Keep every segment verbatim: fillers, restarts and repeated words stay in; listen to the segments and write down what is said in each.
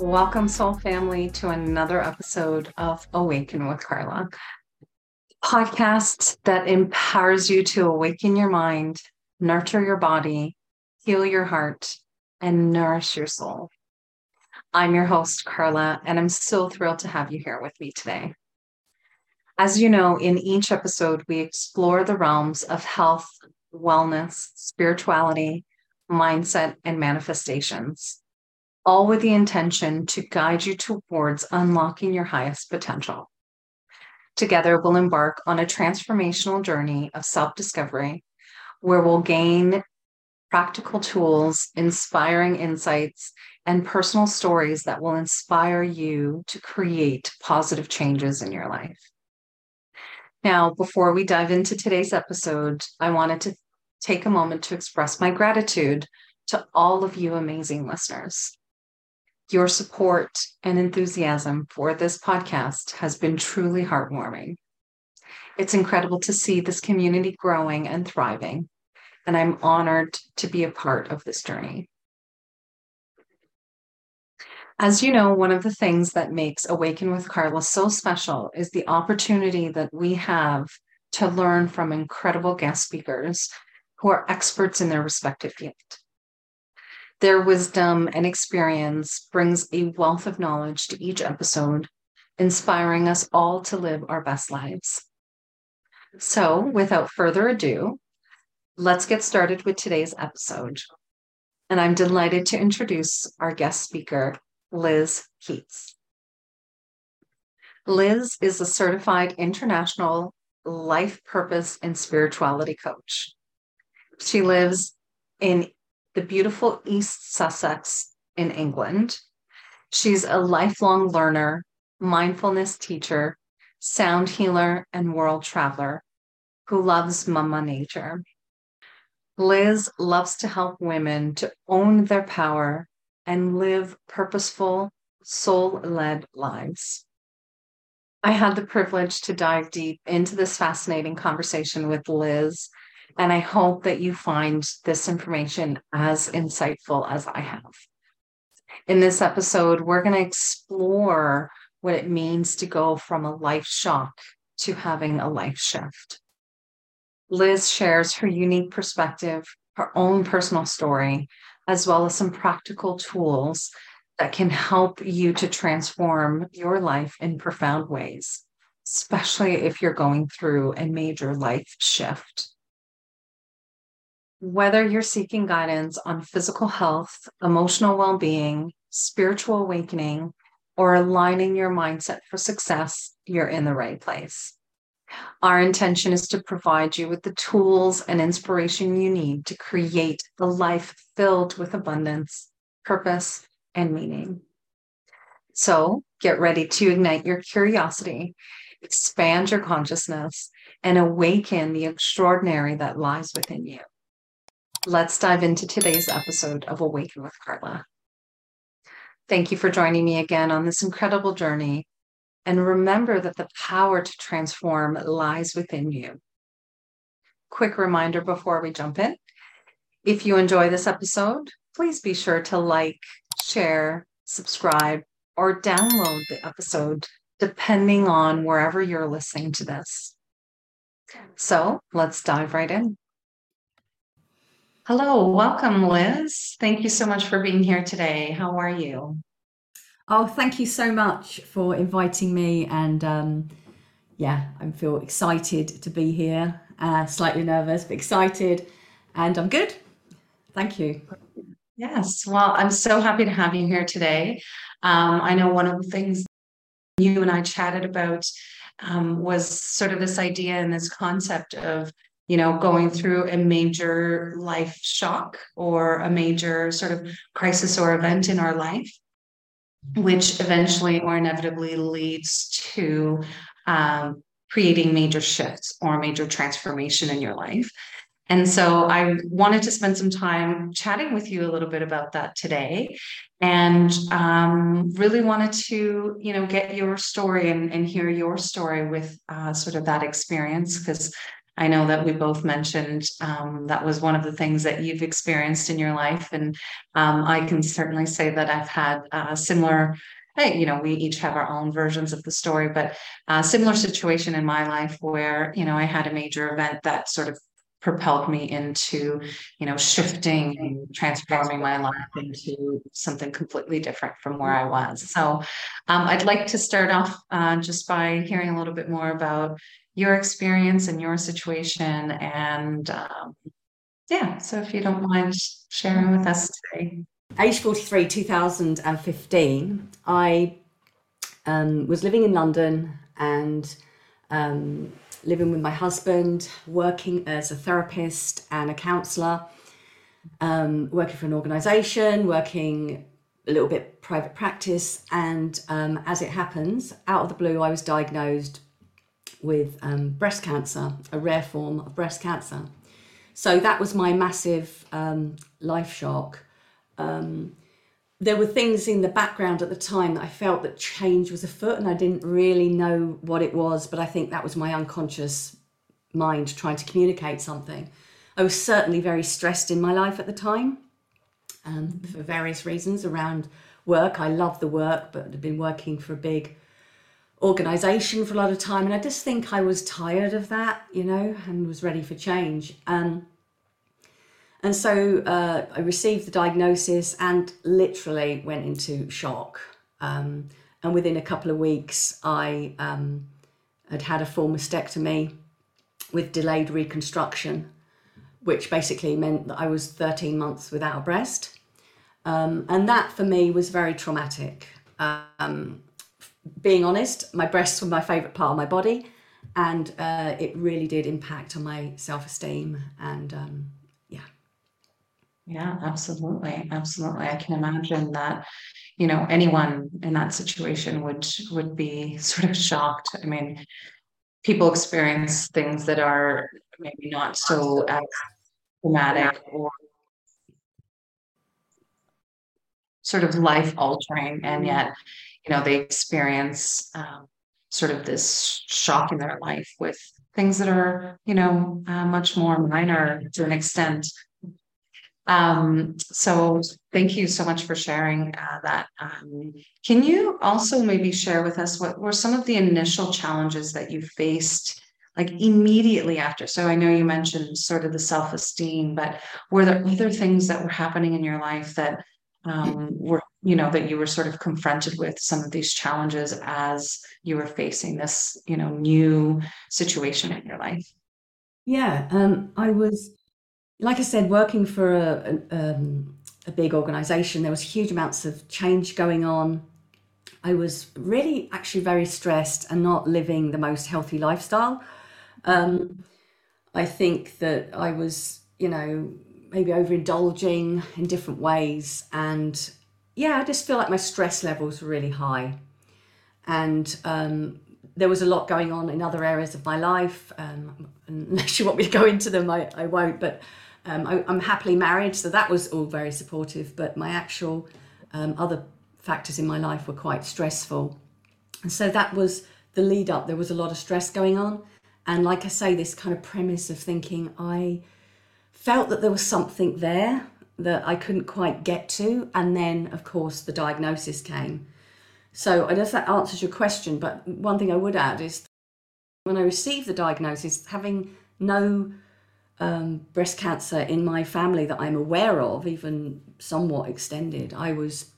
Welcome, soul family, to another episode of Awaken with Carla, podcast that empowers you to awaken your mind, nurture your body, heal your heart, and nourish your soul. I'm your host, Carla, and I'm so thrilled to have you here with me today. As you know, in each episode, we explore the realms of health, wellness, spirituality, mindset, and manifestations, all with the intention to guide you towards unlocking your highest potential. Together, we'll embark on a transformational journey of self-discovery, where we'll gain practical tools, inspiring insights, and personal stories that will inspire you to create positive changes in your life. Now, before we dive into today's episode, I wanted to take a moment to express my gratitude to all of you amazing listeners. Your support and enthusiasm for this podcast has been truly heartwarming. It's incredible to see this community growing and thriving, and I'm honored to be a part of this journey. As you know, one of the things that makes Awaken with Carla so special is the opportunity that we have to learn from incredible guest speakers who are experts in their respective field. Their wisdom and experience brings a wealth of knowledge to each episode, inspiring us all to live our best lives. So, without further ado, let's get started with today's episode. And I'm delighted to introduce our guest speaker, Liz Keats. Liz is a certified international life purpose and spirituality coach. She lives in the beautiful East Sussex in England. She's a lifelong learner, mindfulness teacher, sound healer, and world traveler who loves Mama Nature. Liz loves to help women to own their power and live purposeful, soul-led lives. I had the privilege to dive deep into this fascinating conversation with Liz, and I hope that you find this information as insightful as I have. In this episode, we're going to explore what it means to go from a life shock to having a life shift. Liz shares her unique perspective, her own personal story, as well as some practical tools that can help you to transform your life in profound ways, especially if you're going through a major life shift. Whether you're seeking guidance on physical health, emotional well-being, spiritual awakening, or aligning your mindset for success, you're in the right place. Our intention is to provide you with the tools and inspiration you need to create a life filled with abundance, purpose, and meaning. So get ready to ignite your curiosity, expand your consciousness, and awaken the extraordinary that lies within you. Let's dive into today's episode of Awaken with Carla. Thank you for joining me again on this incredible journey. And remember that the power to transform lies within you. Quick reminder before we jump in. If you enjoy this episode, please be sure to like, share, subscribe, or download the episode, depending on wherever you're listening to this. So let's dive right in. Hello, welcome, Liz. Thank you so much for being here today. How are you? Oh, thank you so much for inviting me. And um, yeah, I feel excited to be here, uh, slightly nervous, but excited. And I'm good. Thank you. Yes, well, I'm so happy to have you here today. Um, I know one of the things you and I chatted about um, was sort of this idea and this concept of you know, going through a major life shock or a major sort of crisis or event in our life, which eventually or inevitably leads to um, creating major shifts or major transformation in your life. And so I wanted to spend some time chatting with you a little bit about that today, and um, really wanted to, you know, get your story and, and hear your story with uh, sort of that experience, because I know that we both mentioned um, that was one of the things that you've experienced in your life. And um, I can certainly say that I've had uh, similar, hey, you know, we each have our own versions of the story, but a similar situation in my life where, you know, I had a major event that sort of propelled me into, you know, shifting and transforming my life into something completely different from where I was. So um, I'd like to start off uh, just by hearing a little bit more about your experience and your situation. And um, yeah, so if you don't mind sharing with us today. Age forty-three, two thousand fifteen, I um, was living in London and um, living with my husband, working as a therapist and a counsellor, um, working for an organisation, working a little bit private practice. And um, as it happens, out of the blue, I was diagnosed with um, breast cancer, a rare form of breast cancer. So that was my massive um, life shock. Um, there were things in the background at the time that I felt that change was afoot, and I didn't really know what it was, but I think that was my unconscious mind trying to communicate something. I was certainly very stressed in my life at the time, um, for various reasons around work. I love the work, but I'd been working for a big organisation for a lot of time, and I just think I was tired of that, you know, and was ready for change. Um, and so uh, I received the diagnosis and literally went into shock. Um, and within a couple of weeks, I um, had had a full mastectomy with delayed reconstruction, which basically meant that I was thirteen months without a breast. Um, and that for me was very traumatic. Um, Being honest, my breasts were my favourite part of my body, and uh, it really did impact on my self-esteem. And um, yeah. Yeah, absolutely. Absolutely. I can imagine that, you know, anyone in that situation would would be sort of shocked. I mean, people experience things that are maybe not so as traumatic or sort of life-altering, and yet, you know, they experience um, sort of this shock in their life with things that are, you know, uh, much more minor to an extent. Um, so thank you so much for sharing uh, that. Um, can you also maybe share with us what were some of the initial challenges that you faced, like immediately after? So I know you mentioned sort of the self-esteem, but were there other things that were happening in your life that um, were, you know, that you were sort of confronted with some of these challenges as you were facing this, you know, new situation in your life? Yeah, um, I was, like I said, working for a, a, um, a big organization. There was huge amounts of change going on. I was really actually very stressed and not living the most healthy lifestyle. Um, I think that I was, you know, maybe overindulging in different ways, and yeah, I just feel like my stress levels were really high. And um, there was a lot going on in other areas of my life. Um, unless you want me to go into them, I, I won't, but um, I, I'm happily married, so that was all very supportive, but my actual um, other factors in my life were quite stressful. And so that was the lead up. There was a lot of stress going on. And like I say, this kind of premise of thinking, I felt that there was something there that I couldn't quite get to. And then of course the diagnosis came. So I don't know if that answers your question, but one thing I would add is when I received the diagnosis, having no um, breast cancer in my family that I'm aware of, even somewhat extended, I was,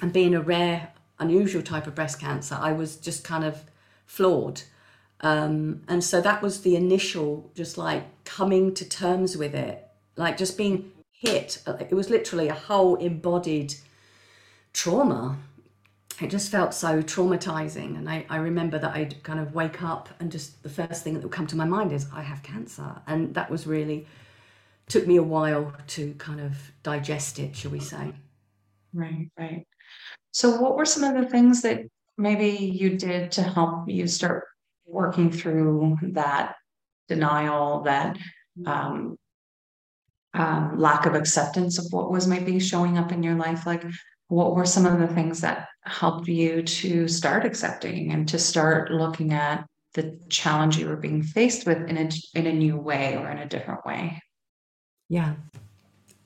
and being a rare, unusual type of breast cancer, I was just kind of floored. Um, and so that was the initial, just like coming to terms with it, like just being hit. It was literally a whole embodied trauma. It just felt so traumatizing. And I, I remember that I'd kind of wake up and just the first thing that would come to my mind is I have cancer. And that was really, took me a while to kind of digest it, shall we say. Right, right. So what were some of the things that maybe you did to help you start working through that denial, that um, Um, lack of acceptance of what was maybe showing up in your life? Like, what were some of the things that helped you to start accepting and to start looking at the challenge you were being faced with in a, in a new way or in a different way? Yeah.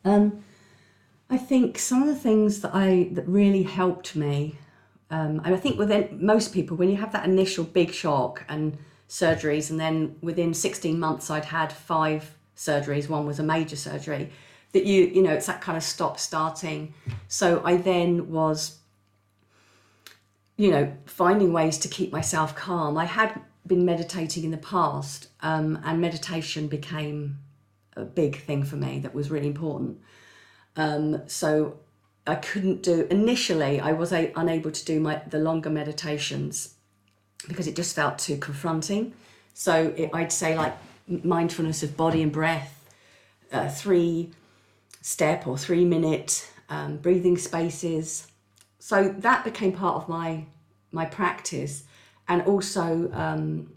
Um, I think some of the things that I, that really helped me, um, and I think with most people, when you have that initial big shock and surgeries, and then within sixteen months, I'd had five surgeries. One was a major surgery that you, you know, it's that kind of stop starting. So I then was, you know, finding ways to keep myself calm. I had been meditating in the past, um, and meditation became a big thing for me that was really important. Um, so I couldn't do, initially I was a, unable to do my the longer meditations because it just felt too confronting. So it, I'd say like mindfulness of body and breath, uh, three step or three minute um, breathing spaces. So that became part of my my practice. And also um,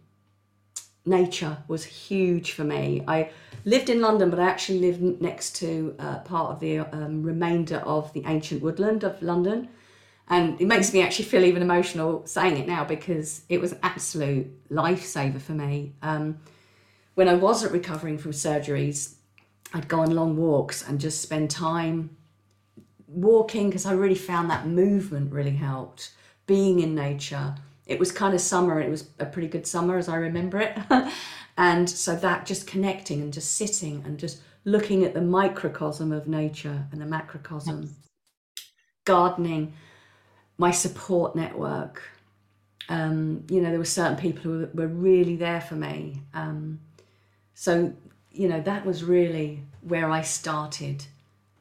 nature was huge for me. I lived in London, but I actually lived next to uh, part of the um, remainder of the ancient woodland of London. And it makes me actually feel even emotional saying it now, because it was an absolute lifesaver for me. Um, when I wasn't recovering from surgeries, I'd go on long walks and just spend time walking, because I really found that movement really helped, being in nature. It was kind of summer, it was a pretty good summer as I remember it. And so that just connecting and just sitting and just looking at the microcosm of nature and the macrocosm. Yes. Gardening, my support network. Um, you know, there were certain people who were really there for me. Um, so, you know, that was really where I started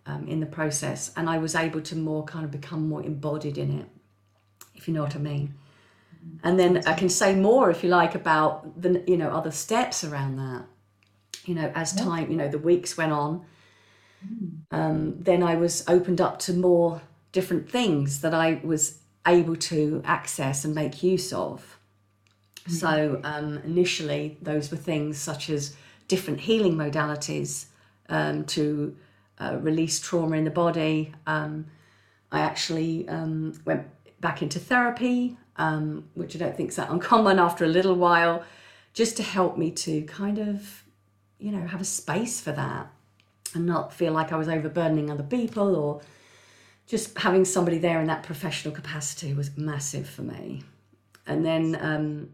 um, in the process. And I was able to more kind of become more embodied in it, if you know what I mean. And then I can say more, if you like, about the, you know, other steps around that, you know, as time, you know, the weeks went on, um, then I was opened up to more different things that I was able to access and make use of. So um, initially those were things such as different healing modalities um, to uh, release trauma in the body. Um, I actually um, went back into therapy, Um, which I don't think is that uncommon after a little while, just to help me to kind of, you know, have a space for that and not feel like I was overburdening other people, or just having somebody there in that professional capacity was massive for me. And then, um,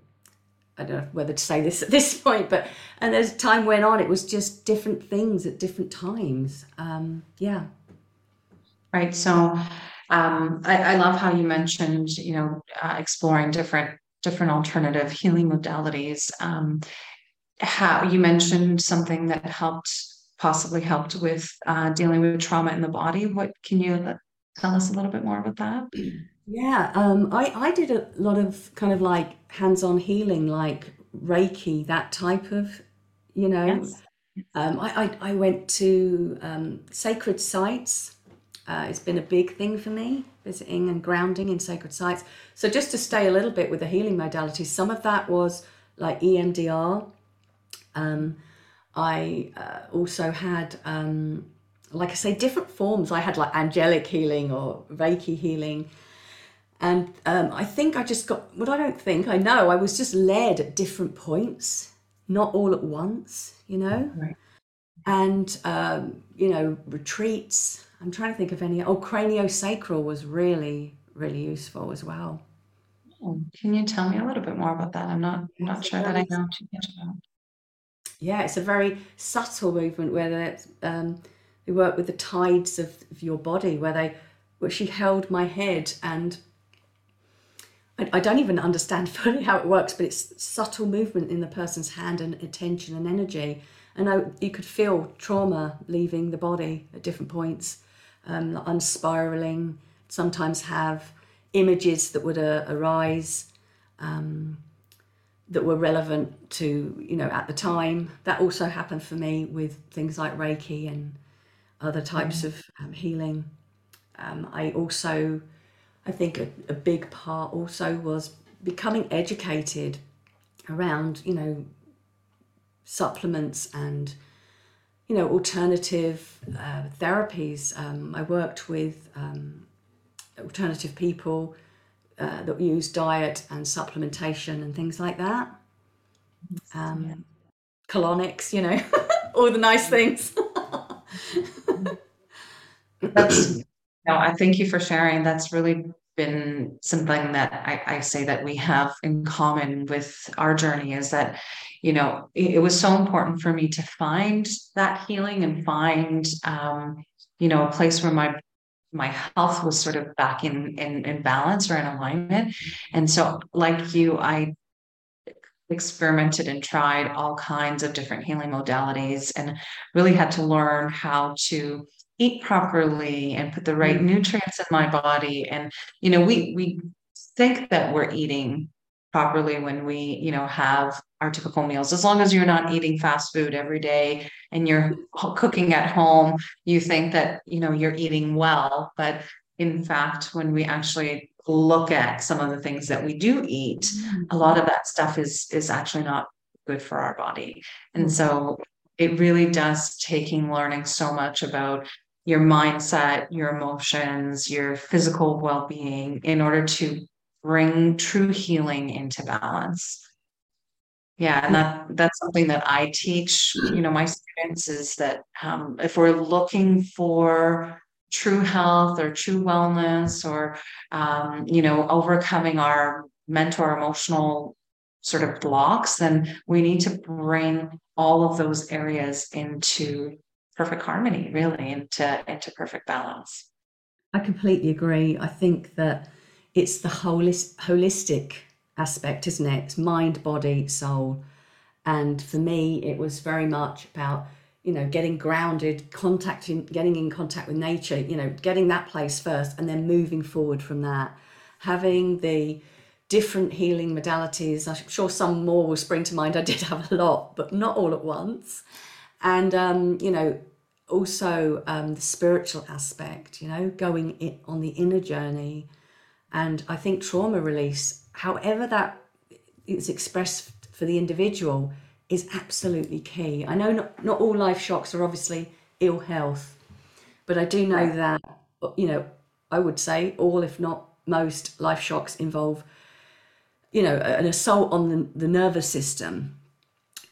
I don't know whether to say this at this point, but, and as time went on, it was just different things at different times. Um, yeah. Right. So Um, I, I love how you mentioned, you know, uh, exploring different different alternative healing modalities. Um, how you mentioned something that helped, possibly helped with uh, dealing with trauma in the body. What can you tell us a little bit more about that? Yeah, um, I, I did a lot of kind of like hands-on healing, like Reiki, that type of, you know. Yes. Um, I, I, I went to um, sacred sites. Uh, it's been a big thing for me, visiting and grounding in sacred sites. So just to stay a little bit with the healing modalities, some of that was like E M D R. Um, I uh, also had, um, like I say, different forms. I had like angelic healing or Reiki healing. And um, I think I just got, well, I don't think, I know, I was just led at different points, not all at once, you know. Right. And, um, you know, retreats. I'm trying to think of any. Oh, craniosacral was really, really useful as well. Can you tell me a little bit more about that? I'm not, I'm not sure that I know too much about. Yeah, it's a very subtle movement where they, um, they work with the tides of, of your body, where they, where she held my head, and I, I don't even understand fully how it works, but it's subtle movement in the person's hand and attention and energy. And I, you could feel trauma leaving the body at different points. Um, unspiraling, sometimes have images that would uh, arise um, that were relevant to, you know, at the time. That also happened for me with things like Reiki and other types yeah. of um, healing. Um, I also, I think a, a big part also was becoming educated around, you know, supplements and you know, alternative uh, therapies. Um, I worked with um, alternative people uh, that use diet and supplementation and things like that. um, yeah. colonics, you know, all the nice things. That's, no, I thank you for sharing. That's really been something that I, I say that we have in common with our journey, is that, you know, it, it was so important for me to find that healing and find, um, you know, a place where my my health was sort of back in, in, in balance or in alignment. And so like you, I experimented and tried all kinds of different healing modalities and really had to learn how to eat properly and put the right nutrients in my body. And, you know, we, we think that we're eating properly when we, you know, have our typical meals, as long as you're not eating fast food every day and you're cooking at home, you think that, you know, you're eating well. But in fact, when we actually look at some of the things that we do eat, a lot of that stuff is, is actually not good for our body. And so it really does taking learning so much about your mindset, your emotions, your physical well-being in order to bring true healing into balance. Yeah. And that, that's something that I teach, you know, my students, is that um, if we're looking for true health or true wellness or, um, you know, overcoming our mental or emotional sort of blocks, then we need to bring all of those areas into perfect harmony, really, into, into perfect balance. I completely agree. I think that it's the holis- holistic aspect, isn't it? It's mind, body, soul. And for me, it was very much about, you know, getting grounded, contacting, getting in contact with nature, you know, getting that place first and then moving forward from that. Having the different healing modalities, I'm sure some more will spring to mind. I did have a lot, but not all at once. And, um, you know, also um, the spiritual aspect, you know, going in, on the inner journey. And I think trauma release, however that is expressed for the individual, is absolutely key. I know not, not all life shocks are obviously ill health, but I do know that, you know, I would say all, if not most, life shocks involve, you know, an assault on the, the nervous system.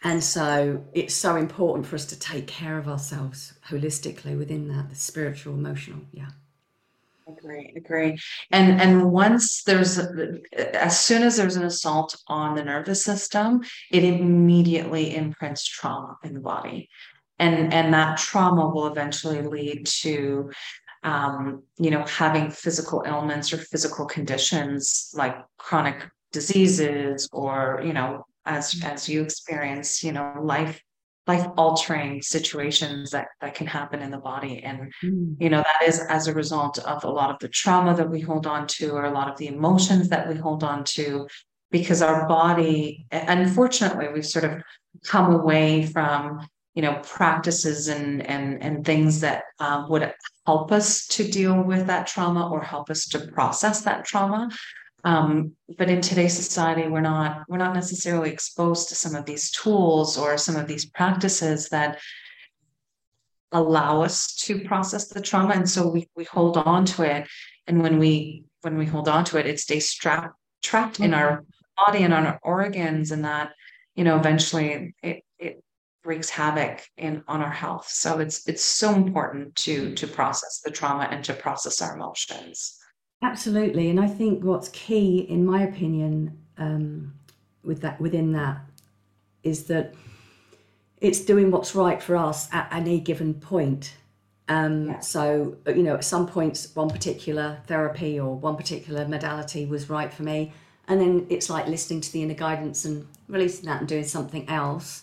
And so it's so important for us to take care of ourselves holistically within that, the spiritual, emotional, yeah. Agree, agree. And and once there's, as soon as there's an assault on the nervous system, it immediately imprints trauma in the body. And, and that trauma will eventually lead to, um, you know, having physical ailments or physical conditions like chronic diseases or, you know, as, as you experience, you know, life life-altering situations that, that can happen in the body. And, you know, that is as a result of a lot of the trauma that we hold on to, or a lot of the emotions that we hold on to, because our body, unfortunately, we've sort of come away from, you know, practices and, and, and things that uh, would help us to deal with that trauma or help us to process that trauma. Um, but in today's society, we're not we're not necessarily exposed to some of these tools or some of these practices that allow us to process the trauma. And so we we hold on to it. And when we when we hold on to it, it stays strapped, trapped mm-hmm. in our body and on our organs, and that, you know, eventually it it wreaks havoc in on our health. So it's it's so important to to process the trauma and to process our emotions. Absolutely. And I think what's key, in my opinion, um, with that, within that, is that it's doing what's right for us at any given point. Um, yeah. So, you know, at some points, one particular therapy or one particular modality was right for me. And then it's like listening to the inner guidance and releasing that and doing something else.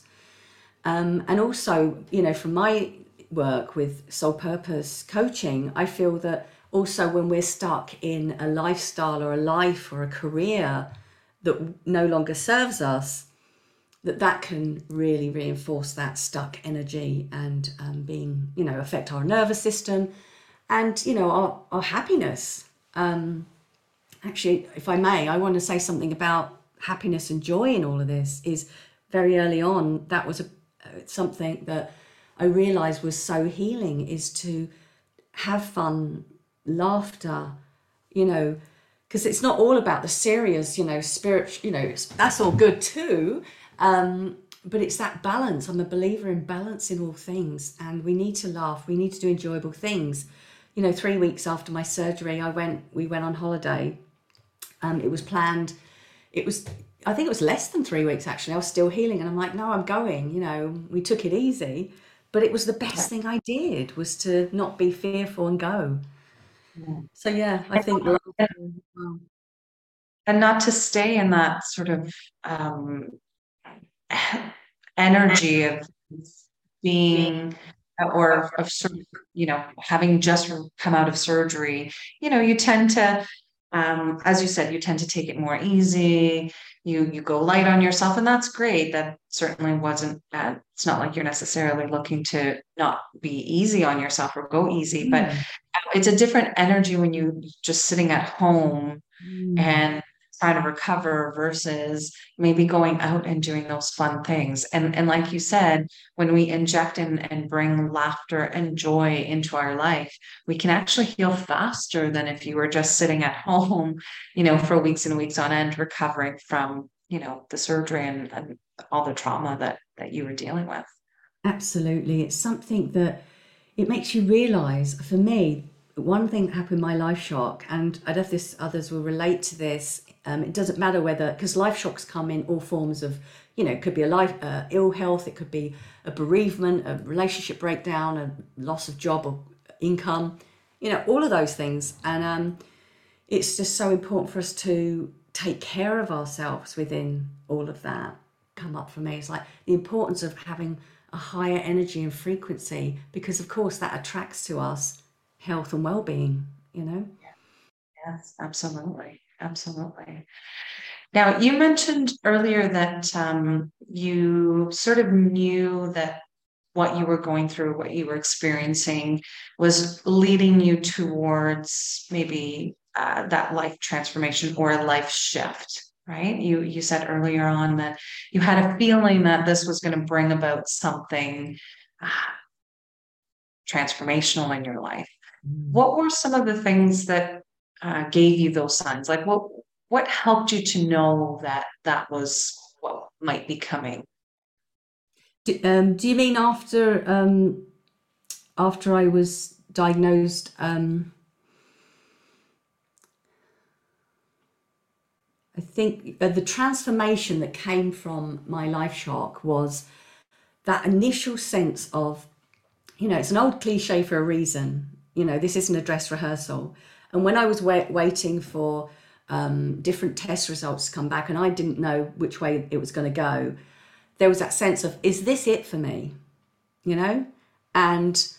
Um, and also, you know, from my work with soul purpose coaching, I feel that also, when we're stuck in a lifestyle or a life or a career that no longer serves us, that that can really reinforce that stuck energy and um, being, you know, affect our nervous system and, you know, our, our happiness. Um, actually, if I may, I want to say something about happiness and joy in all of this. Is very early on, that was a, something that I realized was so healing, is to have fun, laughter, you know, because it's not all about the serious, you know, spiritual, you know, that's all good too. Um, but it's that balance. I'm a believer in balance in all things, and we need to laugh. We need to do enjoyable things. You know, three weeks after my surgery, I went, we went on holiday. Um, it was planned. It was, I think it was less than three weeks, actually. I was still healing, and I'm like, no, I'm going, you know, we took it easy. But it was the best thing I did, was to not be fearful and go. Yeah. So, yeah, I think. And not to stay in that sort of um, energy of being, or of sort of, you know, having just come out of surgery. You know, you tend to, um, as you said, you tend to take it more easy. You you go light on yourself, and that's great. That certainly wasn't, uh, it's not like you're necessarily looking to not be easy on yourself or go easy, mm. but it's a different energy when you just sitting at home mm. and trying to recover versus maybe going out and doing those fun things. And, and like you said, when we inject in and bring laughter and joy into our life, we can actually heal faster than if you were just sitting at home, you know, for weeks and weeks on end, recovering from, you know, the surgery and, and all the trauma that, that you were dealing with. Absolutely. It's something that it makes you realize. For me, one thing that happened in my life shock, and I don't know if this, others will relate to this, um, it doesn't matter whether, because life shocks come in all forms of, you know, it could be a life, uh, ill health, it could be a bereavement, a relationship breakdown, a loss of job or income, you know, all of those things. And um, it's just so important for us to take care of ourselves within all of that. Come up for me, it's like the importance of having a higher energy and frequency, because of course that attracts to us health and well-being, you know. Yes, absolutely, absolutely. Now, you mentioned earlier that um, you sort of knew that what you were going through, what you were experiencing, was leading you towards maybe uh, that life transformation or a life shift, right? You you said earlier on that you had a feeling that this was going to bring about something uh, transformational in your life. What were some of the things that uh, gave you those signs? Like what, what helped you to know that that was what might be coming? Do, um, do you mean after, um, after I was diagnosed? Um, I think the transformation that came from my life shock was that initial sense of, you know, it's an old cliche for a reason. You know, this isn't a dress rehearsal. And when I was wait, waiting for um, different test results to come back, and I didn't know which way it was going to go, there was that sense of, is this it for me? You know, and,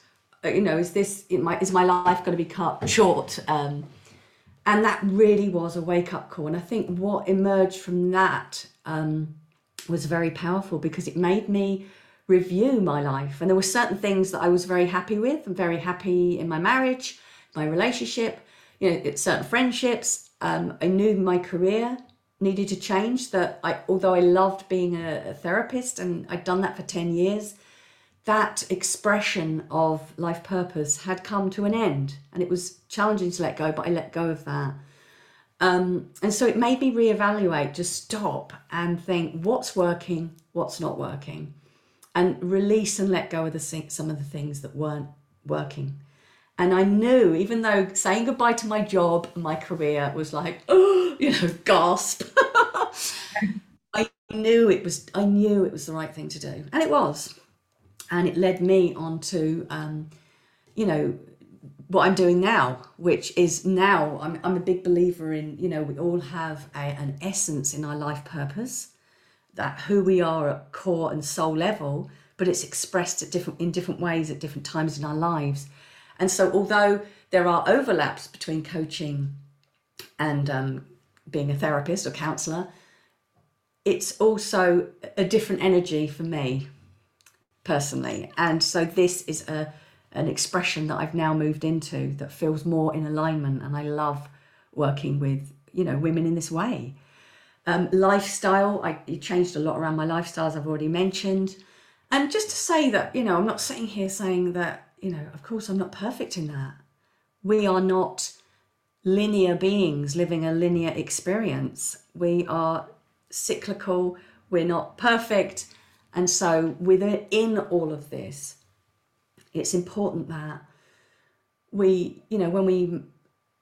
you know, is this, it might, is my life going to be cut short? Um, and that really was a wake up call. And I think what emerged from that um, was very powerful, because it made me review my life. And there were certain things that I was very happy with. I'm very happy in my marriage, my relationship, you know, certain friendships. Um, I knew my career needed to change, that I, although I loved being a, a therapist and I'd done that for ten years, that expression of life purpose had come to an end, and it was challenging to let go, but I let go of that. Um, and so it made me reevaluate, just stop and think, what's working, what's not working, and release and let go of the some of the things that weren't working. And I knew, even though saying goodbye to my job and my career was like, oh, you know, gasp. I knew it was, I knew it was the right thing to do. And it was. And it led me on to, um, you know, what I'm doing now, which is now I'm, I'm a big believer in, you know, we all have a, an essence in our life purpose, that who we are at core and soul level, but it's expressed at different in different ways at different times in our lives. And so although there are overlaps between coaching and um, being a therapist or counsellor, it's also a different energy for me personally. And so this is a an expression that I've now moved into that feels more in alignment, and I love working with, you know, women in this way. Um, lifestyle, I it changed a lot around my lifestyle, as I've already mentioned. And just to say that, you know, I'm not sitting here saying that, you know, of course I'm not perfect in that. We are not linear beings living a linear experience. We are cyclical. We're not perfect. And so within all of this, it's important that we, you know, when we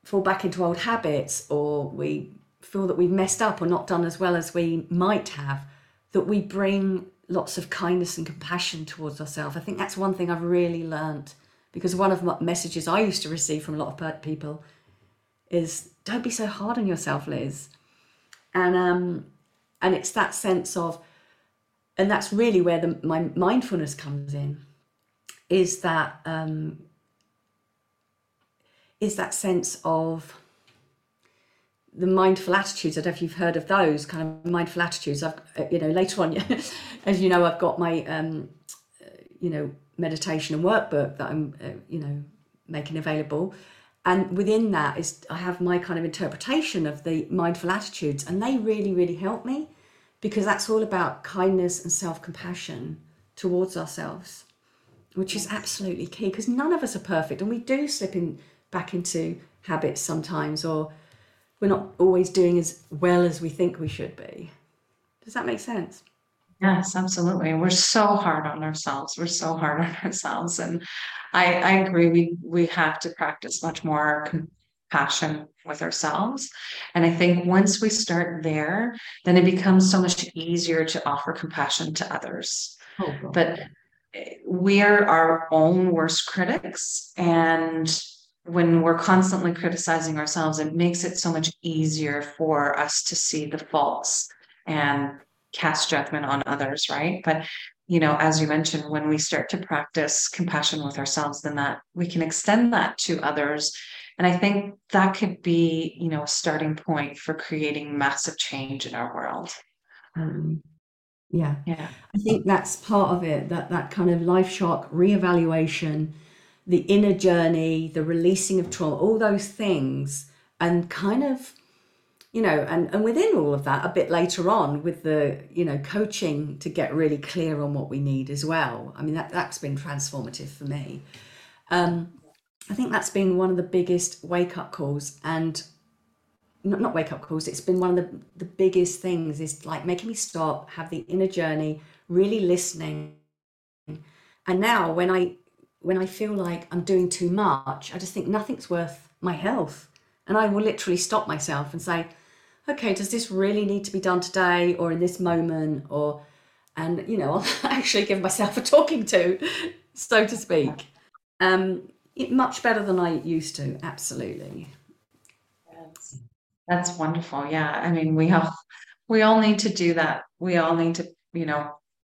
fall back into old habits or we feel that we've messed up or not done as well as we might have, that we bring lots of kindness and compassion towards ourselves. I think that's one thing I've really learned, because one of the messages I used to receive from a lot of people is, don't be so hard on yourself, Liz. And um, and it's that sense of, and that's really where the, my mindfulness comes in, is that um, is that sense of the mindful attitudes. I don't know if you've heard of those kind of mindful attitudes. I've, you know, later on, as you know, I've got my, um, you know, meditation and workbook that I'm, uh, you know, making available. And within that is, I have my kind of interpretation of the mindful attitudes, and they really, really help me, because that's all about kindness and self-compassion towards ourselves, which is absolutely key, because none of us are perfect, and we do slip in back into habits sometimes, or we're not always doing as well as we think we should be. Does that make sense? Yes, absolutely. We're so hard on ourselves. We're so hard on ourselves. And I, I agree, we, we have to practice much more compassion with ourselves. And I think once we start there, then it becomes so much easier to offer compassion to others. Oh, God. But we are our own worst critics. And when we're constantly criticizing ourselves, it makes it so much easier for us to see the faults and cast judgment on others, right? But, you know, as you mentioned, when we start to practice compassion with ourselves, then that we can extend that to others. And I think that could be, you know, a starting point for creating massive change in our world. Um, yeah. Yeah. I think that's part of it, that that kind of life shock, reevaluation, the inner journey, the releasing of trauma, all those things, and kind of, you know, and, and within all of that, a bit later on with the, you know, coaching to get really clear on what we need as well. I mean, that, that's been transformative for me. Um, I think that's been one of the biggest wake up calls, and not, not wake up calls, it's been one of the, the biggest things, is like making me stop, have the inner journey, really listening. And now when I, when I feel like I'm doing too much, I just think nothing's worth my health. And I will literally stop myself and say, okay, does this really need to be done today or in this moment? Or, and, you know, I'll actually give myself a talking to, so to speak. Um, much better than I used to. Absolutely. That's, that's wonderful. Yeah. I mean, we all, we all need to do that. We all need to, you know,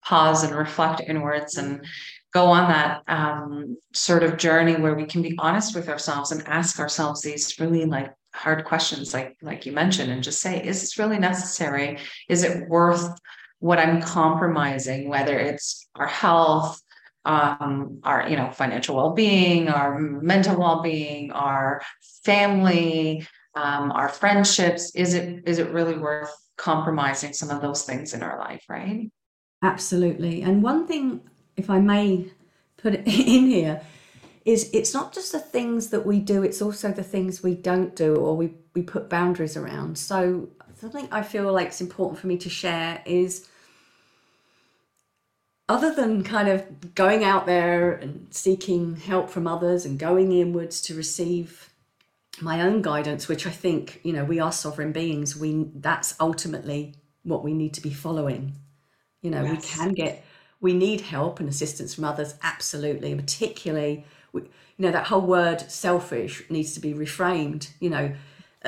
pause and reflect inwards and go on that um, sort of journey where we can be honest with ourselves and ask ourselves these really like hard questions, like, like you mentioned, and just say, is this really necessary? Is it worth what I'm compromising, whether it's our health, um, our, you know, financial well-being, our mental well-being, our family, um, our friendships? Is it, is it really worth compromising some of those things in our life? Right. Absolutely. And one thing, if I may put it in here, is it's not just the things that we do, it's also the things we don't do, or we, we put boundaries around. So something I feel like it's important for me to share is, other than kind of going out there and seeking help from others and going inwards to receive my own guidance, which I think, you know, we are sovereign beings, we that's ultimately what we need to be following. You know, yes. we can get We need help and assistance from others, absolutely. And particularly, you know, that whole word selfish needs to be reframed. You know,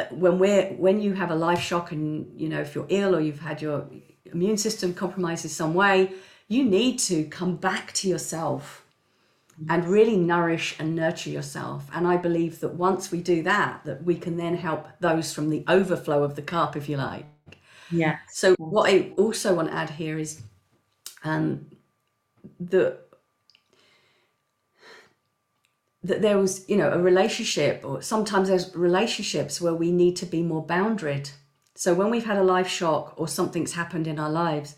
when we're when you have a life shock and, you know, if you're ill or you've had your immune system compromised in some way, you need to come back to yourself and really nourish and nurture yourself. And I believe that once we do that, that we can then help those from the overflow of the cup, if you like. Yeah. So what I also want to add here is, um, that that there was, you know, a relationship, or sometimes there's relationships where we need to be more boundaried. So when we've had a life shock or something's happened in our lives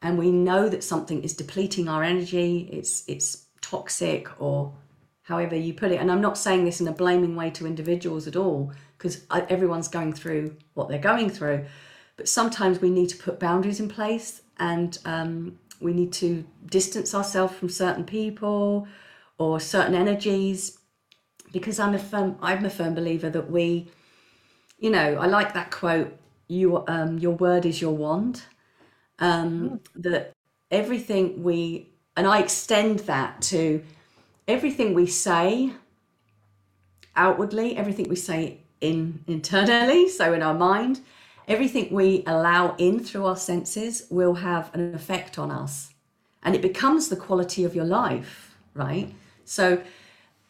and we know that something is depleting our energy, it's it's toxic, or however you put it, and I'm not saying this in a blaming way to individuals at all, because everyone's going through what they're going through, but sometimes we need to put boundaries in place and um, we need to distance ourselves from certain people or certain energies, because I'm a firm, I'm a firm believer that we, you know, I like that quote, you, um, your word is your wand, um, that everything we, and I extend that to everything we say outwardly, everything we say in internally, so in our mind, everything we allow in through our senses will have an effect on us, and it becomes the quality of your life, right? So,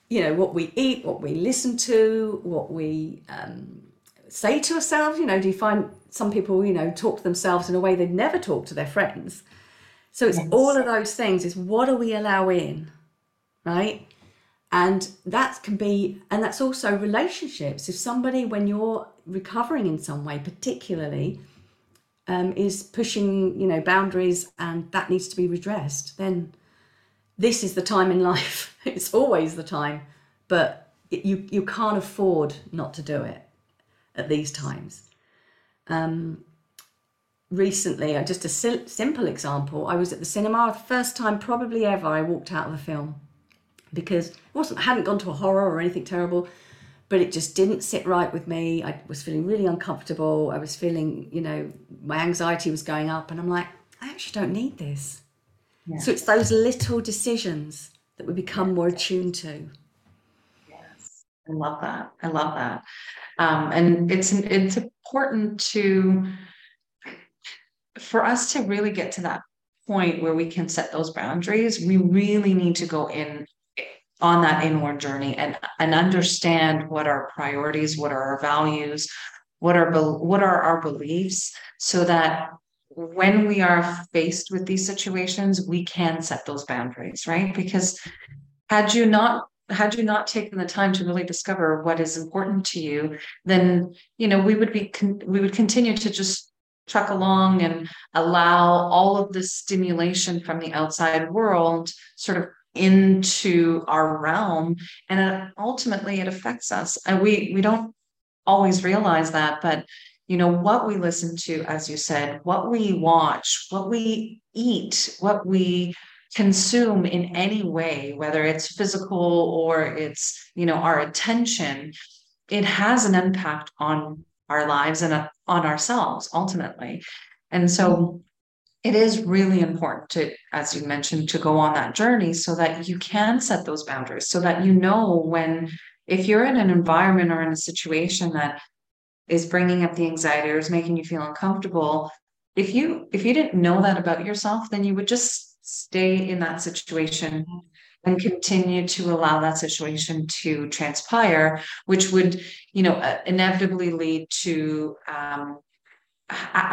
you know, what we eat, what we listen to, what we um, say to ourselves, you know, do you find some people, you know, talk to themselves in a way they'd never talk to their friends? So it's yes. all of those things, is what do we allow in, right? And that can be, and that's also relationships. If somebody, when you're recovering in some way, particularly, um, is pushing, you know, boundaries, and that needs to be redressed, then this is the time in life. It's always the time, but it, you you can't afford not to do it at these times. Um, recently, just a sil- simple example, I was at the cinema, the first time probably ever I walked out of a film, because it wasn't, I hadn't gone to a horror or anything terrible, but it just didn't sit right with me. I was feeling really uncomfortable. I was feeling, you know, my anxiety was going up, and I'm like, I actually don't need this. Yeah. So it's those little decisions that we become yes. more attuned to. Yes, I love that. I love that. Um, and it's it's important to, for us to really get to that point where we can set those boundaries, we really need to go in on that inward journey and, and understand what our priorities, what are our values, what are, what are our beliefs, so that when we are faced with these situations, we can set those boundaries, right? Because had you not, had you not taken the time to really discover what is important to you, then, you know, we would be, con- we would continue to just truck along and allow all of this stimulation from the outside world sort of into our realm, and it, ultimately it affects us, and we we don't always realize that. But you know, what we listen to, as you said, what we watch, what we eat, what we consume in any way, whether it's physical or it's, you know, our attention, it has an impact on our lives and on ourselves ultimately. And so it is really important to, as you mentioned, to go on that journey so that you can set those boundaries, so that you know when, if you're in an environment or in a situation that is bringing up the anxiety or is making you feel uncomfortable, if you, if you didn't know that about yourself, then you would just stay in that situation and continue to allow that situation to transpire, which would, you know, inevitably lead to, um,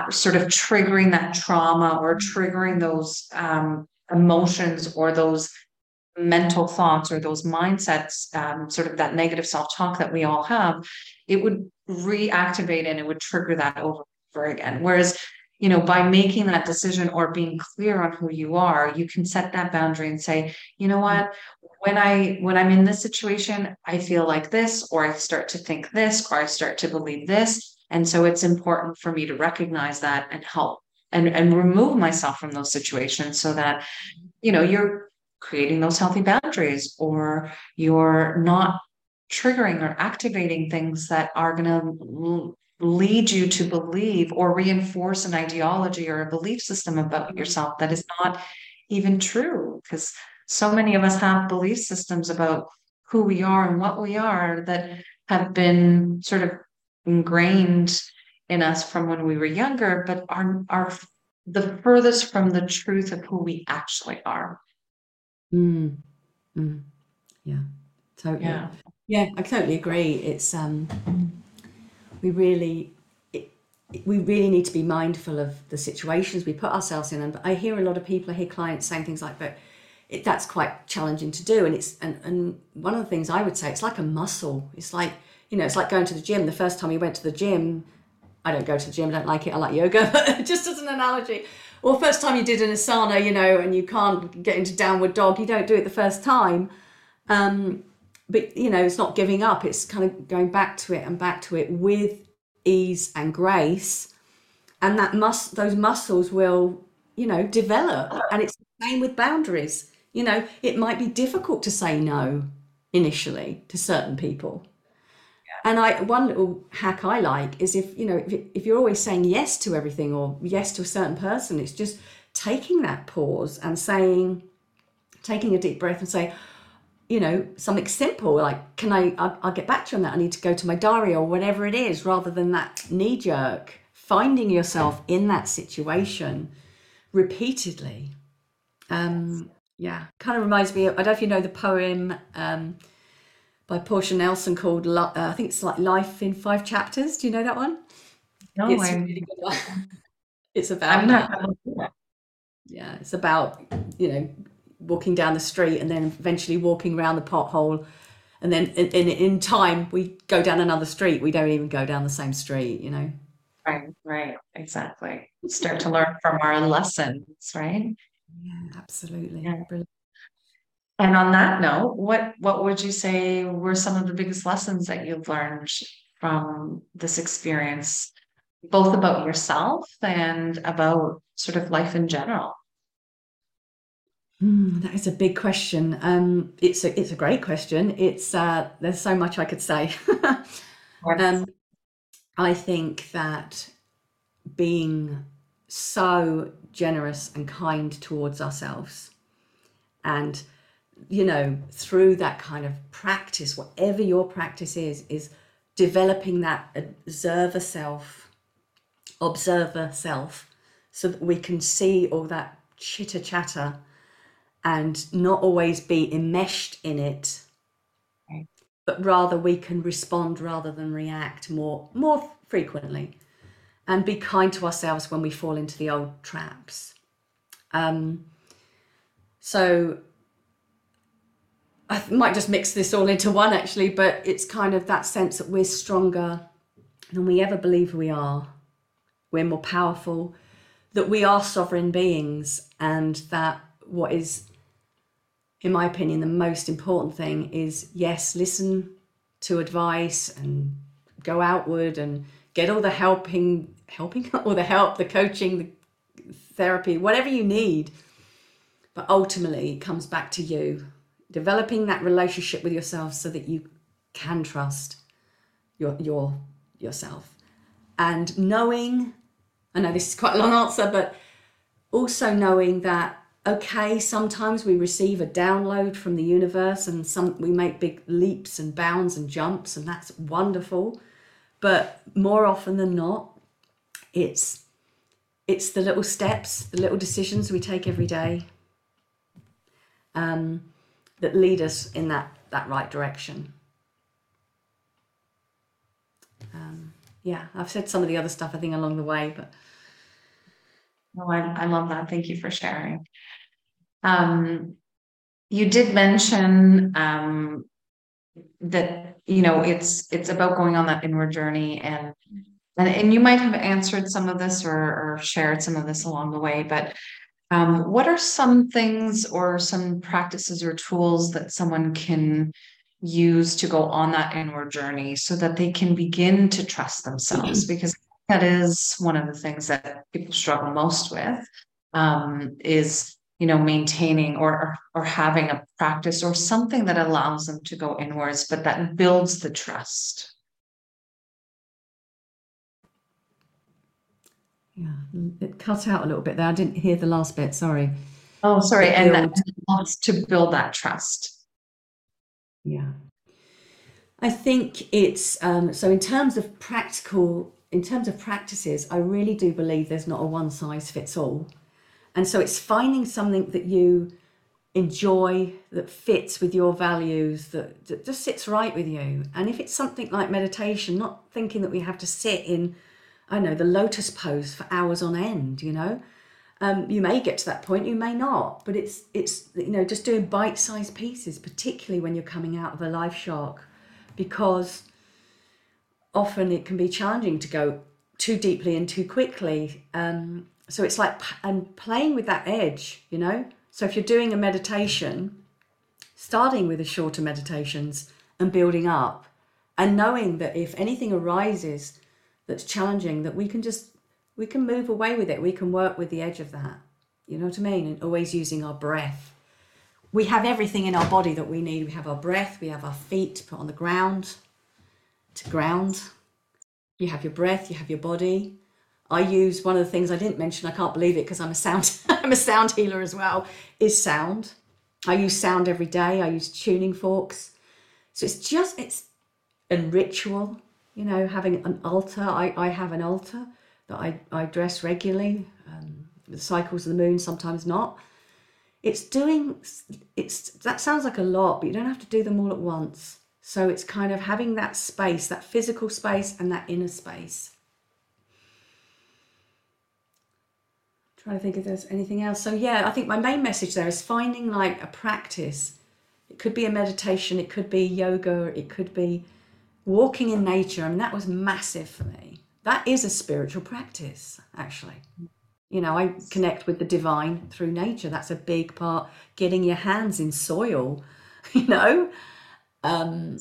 sort of triggering that trauma or triggering those um, emotions or those mental thoughts or those mindsets, um, sort of that negative self-talk that we all have. It would reactivate and it would trigger that over and over again. Whereas, you know, by making that decision or being clear on who you are, you can set that boundary and say, you know what, when I, when I'm in this situation, I feel like this, or I start to think this, or I start to believe this. And so it's important for me to recognize that and help and, and remove myself from those situations, so that, you know, you're creating those healthy boundaries, or you're not triggering or activating things that are going to lead you to believe or reinforce an ideology or a belief system about yourself that is not even true. Because so many of us have belief systems about who we are and what we are that have been sort of ingrained in us from when we were younger, but are are the furthest from the truth of who we actually are. Mm. Mm. Yeah, totally. Yeah. yeah, I totally agree. It's um, we really, it, we really need to be mindful of the situations we put ourselves in. And I hear a lot of people, I hear clients saying things like, "But it, that's quite challenging to do." And it's and and one of the things I would say, it's like a muscle. It's like, you know, it's like going to the gym. The first time we went to the gym, I don't go to the gym, I don't like it, I like yoga, but just as an analogy. Or first time you did an asana, you know, and you can't get into downward dog, you don't do it the first time. Um, but, you know, it's not giving up, it's kind of going back to it and back to it with ease and grace. And that mus- those muscles will you know, develop. And it's the same with boundaries. You know, it might be difficult to say no initially to certain people. And I, one little hack I like is if, you know, if, if you're always saying yes to everything or yes to a certain person, it's just taking that pause and saying, taking a deep breath and say, you know, something simple like, can I, I'll, I'll get back to you on that. I need to go to my diary or whatever it is, rather than that knee jerk, finding yourself in that situation repeatedly. Um, yeah, kind of reminds me of, I don't know if you know the poem, um, by Portia Nelson called, uh, I think it's like Life in Five Chapters. Do you know that one? No, it's a really good one. It's about, not, yeah, it's about, you know, walking down the street and then eventually walking around the pothole. And then in, in, in time, we go down another street. We don't even go down the same street, you know? Right, right, exactly. Start to learn from our lessons, right? Yeah, absolutely. Yeah. Brilliant. And on that note, what, what would you say were some of the biggest lessons that you've learned from this experience, both about yourself and about sort of life in general? Mm, that is a big question. Um, it's a, it's a great question. It's uh, there's so much I could say. Yes. um, I think that being so generous and kind towards ourselves, and you know, through that kind of practice, whatever your practice is, is developing that observer self, observer self, so that we can see all that chitter chatter and not always be enmeshed in it, right. But rather we can respond rather than react more, more frequently, and be kind to ourselves when we fall into the old traps. Um, so, I might just mix this all into one actually, but it's kind of that sense that we're stronger than we ever believe we are. We're more powerful, that we are sovereign beings, and that what is, in my opinion, the most important thing is, yes, listen to advice and go outward and get all the helping, helping or the help, the coaching, the therapy, whatever you need. But ultimately it comes back to you. Developing that relationship with yourself so that you can trust your your yourself, and knowing, I know this is quite a long answer, but also knowing that, okay, sometimes we receive a download from the universe and some we make big leaps and bounds and jumps, and that's wonderful. But more often than not, it's it's the little steps, the little decisions we take every day, um, that lead us in that, that right direction. Um, yeah, I've said some of the other stuff, I think, along the way, but. Oh, I, I love that. Thank you for sharing. Um, you did mention um, that, you know, it's, it's about going on that inward journey, and, and, and you might have answered some of this or, or shared some of this along the way, but Um, what are some things or some practices or tools that someone can use to go on that inward journey so that they can begin to trust themselves? Because that is one of the things that people struggle most with, um, is, you know, maintaining or, or having a practice or something that allows them to go inwards, but that builds the trust. Yeah, it cut out a little bit there. I didn't hear the last bit. Sorry. Oh, sorry. To and build. That to build that trust. Yeah. I think it's, um, so in terms of practical, in terms of practices, I really do believe there's not a one size fits all. And so it's finding something that you enjoy, that fits with your values, that, that just sits right with you. And if it's something like meditation, not thinking that we have to sit in, I know, the lotus pose for hours on end, you know, um, you may get to that point, you may not, but it's, it's, you know, just doing bite-sized pieces, particularly when you're coming out of a life shock, because often it can be challenging to go too deeply and too quickly. Um, so it's like, and playing with that edge, you know, so if you're doing a meditation, starting with the shorter meditations and building up, and knowing that if anything arises that's challenging, that we can just we can move away with it, we can work with the edge of that, You know what I mean? And always using our breath. We have everything in our body that we need. We have our breath, we have our feet to put on the ground, to ground. You have your breath, you have your body. I use, one of the things I didn't mention, I can't believe it because I'm a sound, I'm a sound healer as well, is sound. I use sound every day. I use tuning forks. So it's just, it's a ritual, you know, having an altar. I, I have an altar that I, I dress regularly. Um, the cycles of the moon, sometimes not. It's doing, it's that sounds like a lot, but you don't have to do them all at once. So it's kind of having that space, that physical space and that inner space. I'm trying to think if there's anything else. So yeah, I think my main message there is finding like a practice. It could be a meditation, it could be yoga, it could be walking in nature. I mean, that was massive for me. That is a spiritual practice, actually. You know, I connect with the divine through nature. That's a big part. Getting your hands in soil, you know. Um,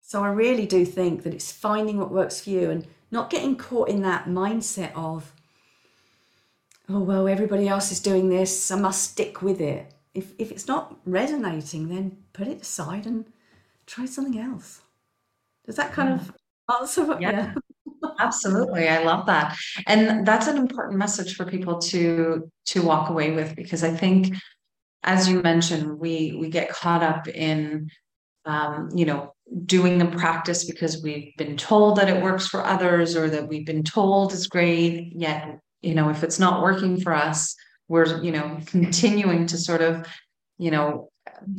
so I really do think that it's finding what works for you and not getting caught in that mindset of, oh, well, everybody else is doing this. I must stick with it. If, if it's not resonating, then put it aside and try something else. Does that kind yeah. of answer what yeah. yeah. Absolutely. I love that. And that's an important message for people to, to walk away with, because I think, as you mentioned, we, we get caught up in, um, you know, doing the practice because we've been told that it works for others or that we've been told is great. Yet, you know, if it's not working for us, we're, you know, continuing to sort of, you know,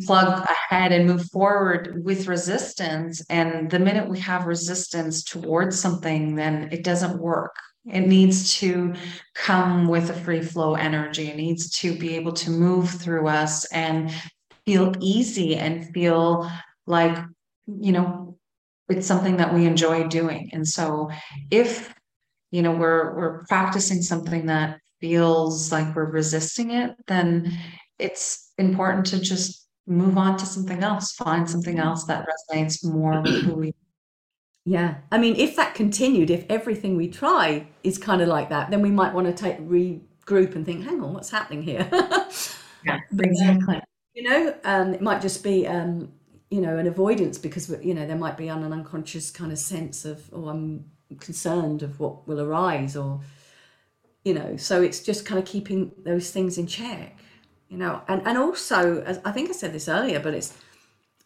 plug ahead and move forward with resistance. And the minute we have resistance towards something, then it doesn't work. It needs to come with a free flow energy. It needs to be able to move through us and feel easy and feel like, you know, it's something that we enjoy doing. And so if, you know, we're, we're practicing something that feels like we're resisting it, then it's important to just move on to something else, find something else that resonates more with who we are. Yeah. I mean, if that continued, if everything we try is kind of like that, then we might want to take regroup and think, hang on, what's happening here? Yeah, but, exactly. Um, you know, um, it might just be, um, you know, an avoidance because, you know, there might be an unconscious kind of sense of, oh, I'm concerned of what will arise or, you know, so it's just kind of keeping those things in check. You know, and, and also, as I think I said this earlier, but it's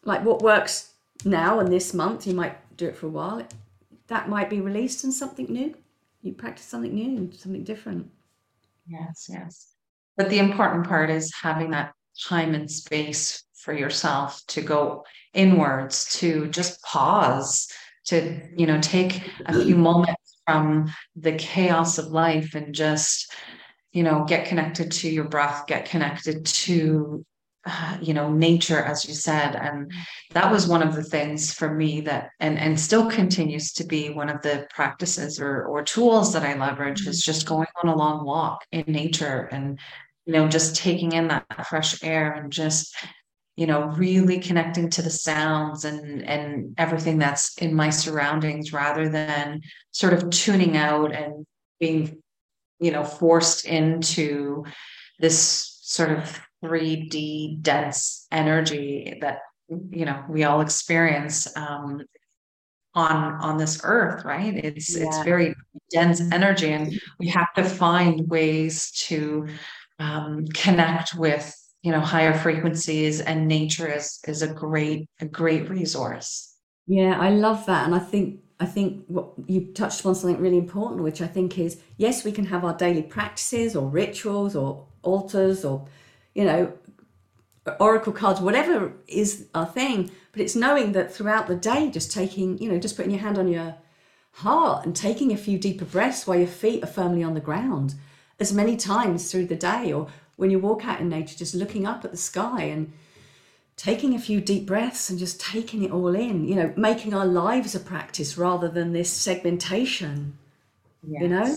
like what works now and this month, you might do it for a while. It, that might be released in something new. You practice something new, something different. Yes, yes. But the important part is having that time and space for yourself to go inwards, to just pause, to, you know, take a few moments from the chaos of life and just, you know, get connected to your breath, get connected to, uh, you know, nature, as you said. And that was one of the things for me that, and, and still continues to be one of the practices or, or tools that I leverage is just going on a long walk in nature and, you know, just taking in that fresh air and just, you know, really connecting to the sounds and, and everything that's in my surroundings rather than sort of tuning out and being, you know, forced into this sort of three D dense energy that, you know, we all experience um, on on this earth, right? It's yeah. it's very dense energy, and we have to find ways to um, connect with, you know, higher frequencies. And nature is is a great a great resource. Yeah, I love that, and I think. I think what you touched upon something really important, which I think is, yes, we can have our daily practices or rituals or altars or, you know, oracle cards, whatever is our thing. But it's knowing that throughout the day, just taking, you know, just putting your hand on your heart and taking a few deeper breaths while your feet are firmly on the ground as many times through the day. Or when you walk out in nature, just looking up at the sky and taking a few deep breaths and just taking it all in, you know, making our lives a practice rather than this segmentation, yes. you know,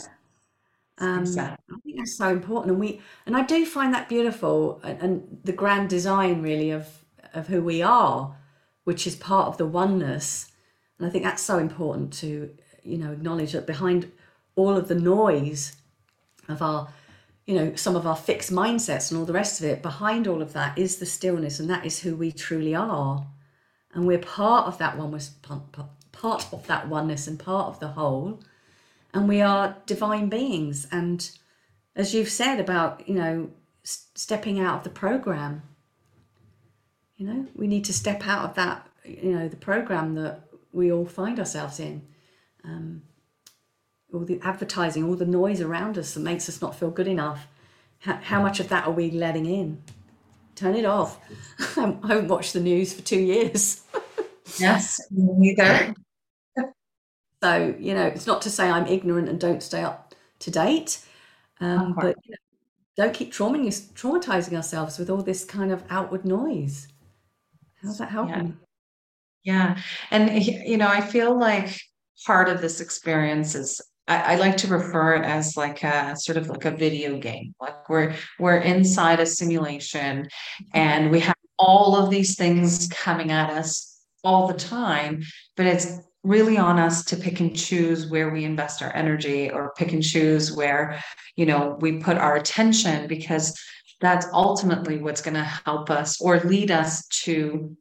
um, exactly. I think that's so important. And we, and I do find that beautiful and, and the grand design really of, of who we are, which is part of the oneness. And I think that's so important to, you know, acknowledge that behind all of the noise of our, you know, some of our fixed mindsets and all the rest of it, behind all of that is the stillness, and that is who we truly are. And we're part of that one, part of that oneness and part of the whole. And we are divine beings. And as you've said about, you know, s- stepping out of the program, you know, we need to step out of that, you know, the program that we all find ourselves in. Um, all the advertising, all the noise around us that makes us not feel good enough. How, how much of that are we letting in? Turn it off. I haven't watched the news for two years. Yes, neither. So, you know, it's not to say I'm ignorant and don't stay up to date, um, but you know, don't keep traumatizing ourselves with all this kind of outward noise. How's that helping? Yeah. yeah. And, you know, I feel like part of this experience is, I, I like to refer it as like a sort of like a video game. Like we're, we're inside a simulation and we have all of these things coming at us all the time, but it's really on us to pick and choose where we invest our energy, or pick and choose where, you know, we put our attention, because that's ultimately what's going to help us or lead us to,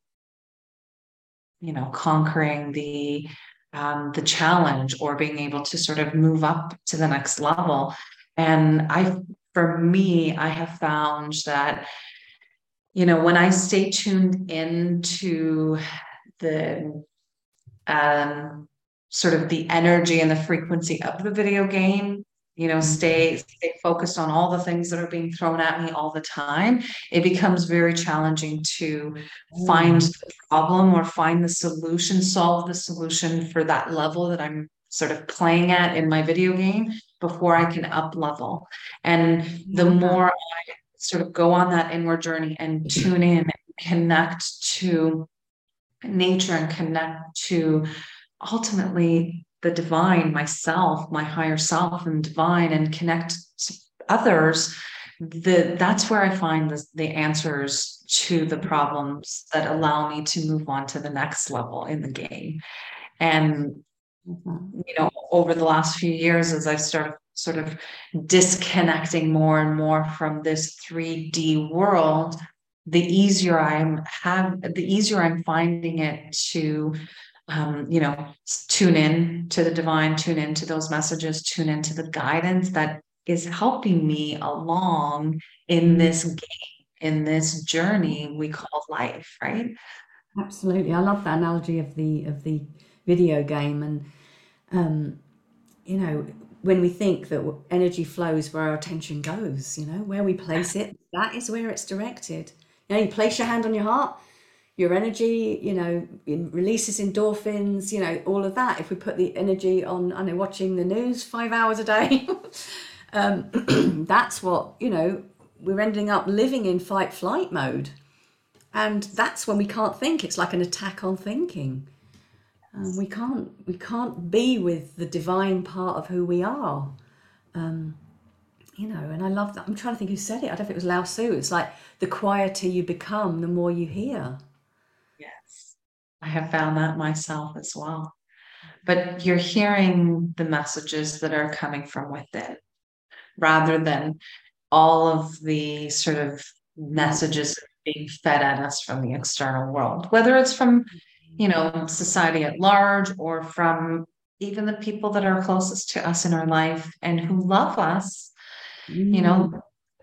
you know, conquering the um, the challenge, or being able to sort of move up to the next level. And I, for me, I have found that, you know, when I stay tuned into the um, sort of the energy and the frequency of the video game, you know, stay, stay focused on all the things that are being thrown at me all the time, it becomes very challenging to find the problem or find the solution, solve the solution for that level that I'm sort of playing at in my video game before I can up level. And the more I sort of go on that inward journey and tune in and connect to nature and connect to ultimately the divine, myself, my higher self and divine, and connect to others, the that's where I find the, the answers to the problems that allow me to move on to the next level in the game. And you know, over the last few years, as I've started sort of disconnecting more and more from this three D world, the easier I'm have, the easier I'm finding it to, um, you know, tune in to the divine, tune into those messages, tune into the guidance that is helping me along in this game, in this journey we call life, right? Absolutely. I love that analogy of the of the video game. And, um, you know, when we think that energy flows where our attention goes, you know, where we place it, that is where it's directed. You know, you place your hand on your heart, your energy, you know, releases endorphins, you know, all of that. If we put the energy on, I know, watching the news five hours a day, um, that's what, you know, we're ending up living in fight flight mode. And that's when we can't think. It's like an attack on thinking. Um, we can't, we can't be with the divine part of who we are. Um, You know, and I love that. I'm trying to think who said it. I don't know if it was Lao Tzu. It's like, the quieter you become, the more you hear. Yes, I have found that myself as well. But you're hearing the messages that are coming from within, rather than all of the sort of messages being fed at us from the external world, whether it's from, you know, society at large, or from even the people that are closest to us in our life and who love us. You know,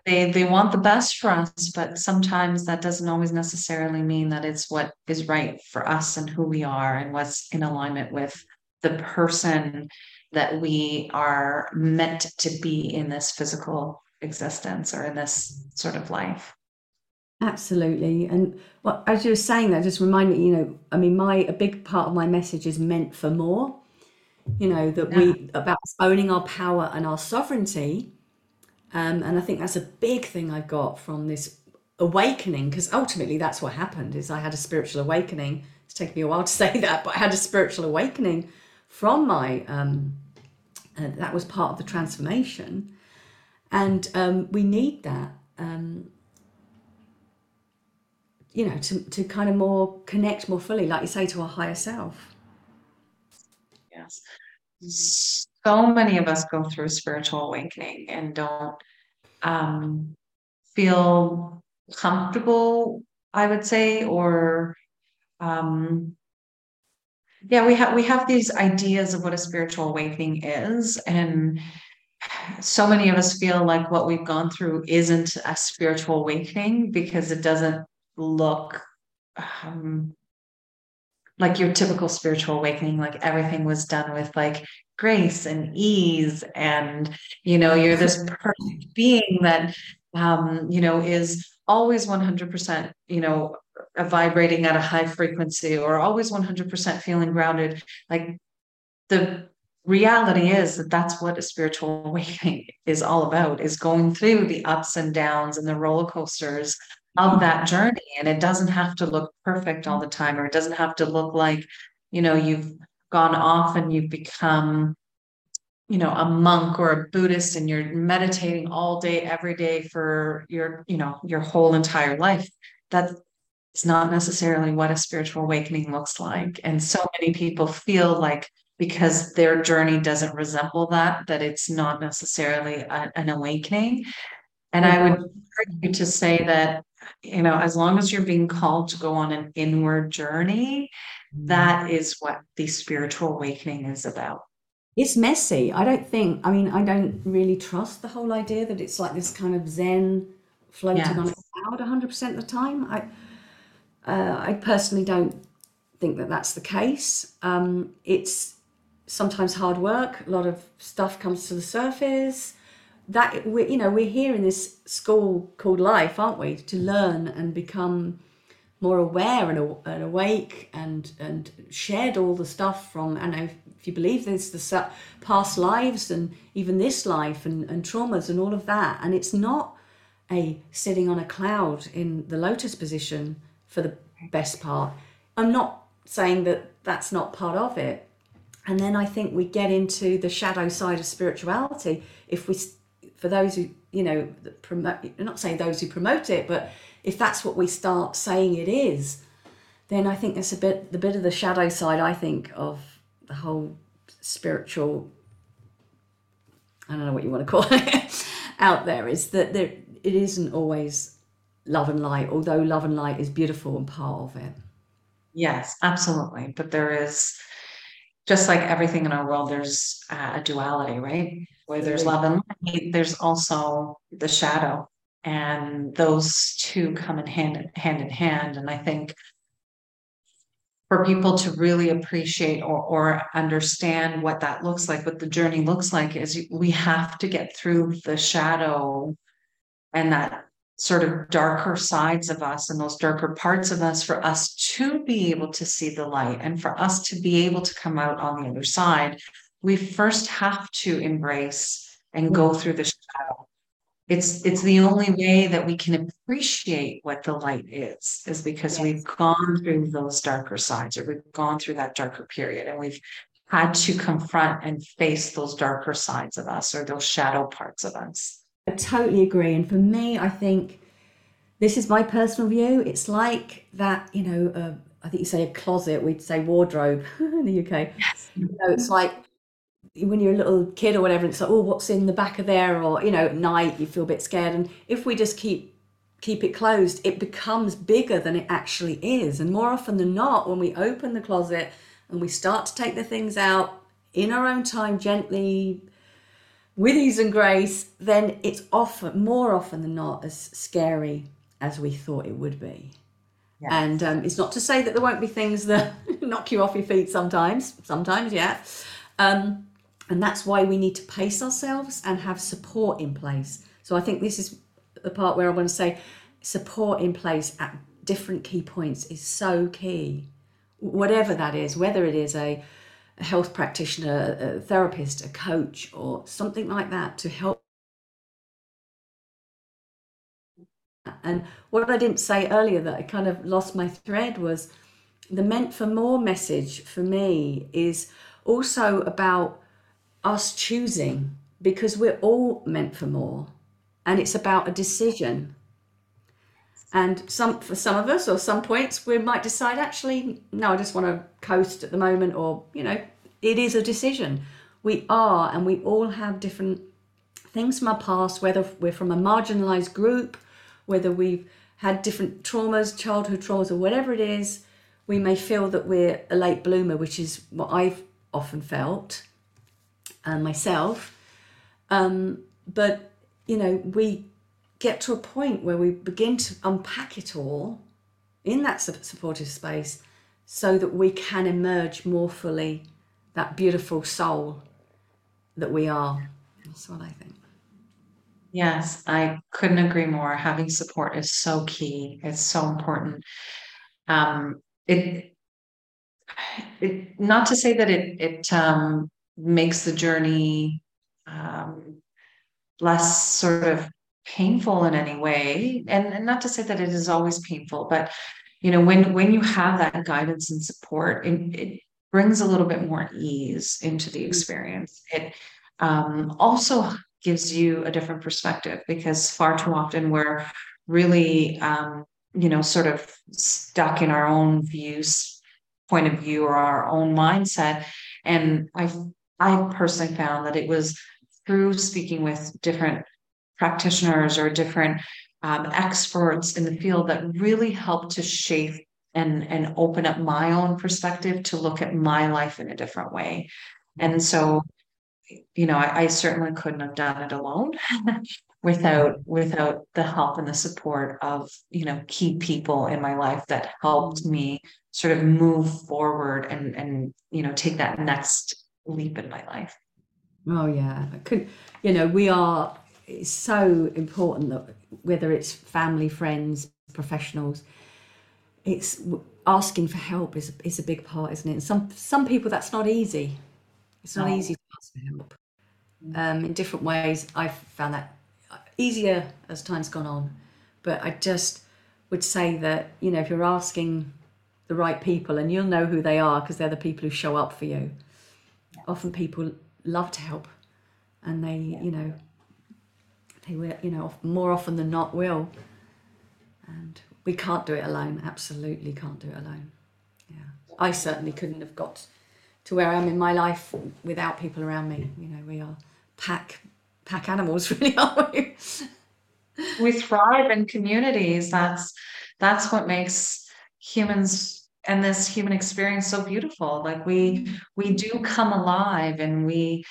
they they want the best for us, but sometimes that doesn't always necessarily mean that it's what is right for us and who we are and what's in alignment with the person that we are meant to be in this physical existence or in this sort of life. Absolutely. And well, as you were saying that, just remind me, you know, I mean, my a big part of my message is meant for more, you know, that yeah. we about owning our power and our sovereignty. Um, and I think that's a big thing I got from this awakening, because ultimately that's what happened, is I had a spiritual awakening. It's taken me a while to say that, but I had a spiritual awakening from my, um, uh, that was part of the transformation. And um, we need that, um, you know, to, to kind of more connect more fully, like you say, to our higher self. Yes. So many of us go through spiritual awakening and don't um, feel comfortable, I would say, or um, yeah, we have we have these ideas of what a spiritual awakening is, and so many of us feel like what we've gone through isn't a spiritual awakening because it doesn't look um, like your typical spiritual awakening, like everything was done with like grace and ease, and you know, you're this perfect being that um, you know, is always one hundred percent, you know, vibrating at a high frequency, or always one hundred percent feeling grounded. Like the reality is that that's what a spiritual awakening is all about, is going through the ups and downs and the roller coasters of that journey. And it doesn't have to look perfect all the time, or it doesn't have to look like, you know, you've gone off and you've become, you know, a monk or a Buddhist and you're meditating all day, every day for your, you know, your whole entire life. That's not necessarily what a spiritual awakening looks like. And so many people feel like because their journey doesn't resemble that, that it's not necessarily a, an awakening. And I would urge you to say that, you know, as long as you're being called to go on an inward journey, that is what the spiritual awakening is about. It's messy. I don't think, I mean, I don't really trust the whole idea that it's like this kind of Zen floating yes. on a cloud one hundred percent of the time. I uh, I personally don't think that that's the case. Um, it's sometimes hard work. A lot of stuff comes to the surface. That, we, you know, we're here in this school called life, aren't we? To learn and become more aware and, and awake and and shed all the stuff from, and if, if you believe this, the past lives and even this life and, and traumas and all of that. And it's not a sitting on a cloud in the lotus position for the best part. I'm not saying that that's not part of it. And then I think we get into the shadow side of spirituality if we, for those who, you know, promote, I'm not saying those who promote it, but if that's what we start saying it is, then I think that's a bit, the bit of the shadow side, I think, of the whole spiritual, I don't know what you want to call it, out there, is that there, it isn't always love and light, although love and light is beautiful and part of it. Yes, absolutely. But there is, just like everything in our world, there's uh, a duality, right? Where there's love and light, there's also the shadow, and those two come in hand, hand in hand. And I think for people to really appreciate or, or understand what that looks like, what the journey looks like, is we have to get through the shadow and that sort of darker sides of us and those darker parts of us for us to be able to see the light and for us to be able to come out on the other side. We first have to embrace and go through the shadow. It's it's the only way that we can appreciate what the light is, is because we've gone through those darker sides, or we've gone through that darker period, and we've had to confront and face those darker sides of us, or those shadow parts of us. I totally agree. And for me, I think this is my personal view. It's like that, you know, uh, I think you say a closet, we'd say wardrobe in the U K. Yes. You know, it's like when you're a little kid or whatever, it's like, oh, what's in the back of there? Or, you know, at night you feel a bit scared. And if we just keep keep it closed, it becomes bigger than it actually is. And more often than not, when we open the closet and we start to take the things out in our own time, gently, with ease and grace, then it's often, more often than not, as scary as we thought it would be. Yes. And um, it's not to say that there won't be things that knock you off your feet sometimes, sometimes, yeah. Um, and that's why we need to pace ourselves and have support in place. So I think this is the part where I want to say support in place at different key points is so key, whatever that is, whether it is a a health practitioner, a therapist, a coach, or something like that to help. And what I didn't say earlier that I kind of lost my thread was the Meant for More message for me is also about us choosing, because we're all meant for more, and it's about a decision. And some, for some of us, or some points, we might decide, actually, no, I just want to coast at the moment, or, you know, it is a decision. We are, and we all have different things from our past, whether we're from a marginalized group, whether we've had different traumas, childhood traumas, or whatever it is. We may feel that we're a late bloomer, which is what I've often felt uh, myself. Um, but, you know, we get to a point where we begin to unpack it all in that supportive space so that we can emerge more fully that beautiful soul that we are. That's what I think. Yes, I couldn't agree more. Having support is so key. It's so important. Um, It, it, not to say that it, it um, makes the journey um, less sort of painful in any way, and, and not to say that it is always painful, but, you know, when, when you have that guidance and support, it, it brings a little bit more ease into the experience. It um, also gives you a different perspective, because far too often we're really, um, you know, sort of stuck in our own views, point of view, or our own mindset. And I, I personally found that it was through speaking with different practitioners or different um, experts in the field that really helped to shape and, and open up my own perspective to look at my life in a different way. And so, you know, I, I certainly couldn't have done it alone. Without without the help and the support of, you know, key people in my life that helped me sort of move forward and, and you know, take that next leap in my life. Oh, yeah. I could, you know, we are, it's so important that whether it's family, friends, professionals, it's asking for help is, is a big part, isn't it? And some, some people, that's not easy. It's not oh. easy to ask for help. Um, in different ways, I've found that easier as time's gone on, but I just would say that, you know, if you're asking the right people, and you'll know who they are because they're the people who show up for you. Yeah. Often people love to help, and they, yeah. you know, they will, you know, more often than not will. And we can't do it alone. Absolutely can't do it alone. Yeah, I certainly couldn't have got to where I am in my life without people around me. You know, we are pack. Pack animals, really, aren't we? We thrive in communities. That's that's what makes humans and this human experience so beautiful. Like we we do come alive, and we,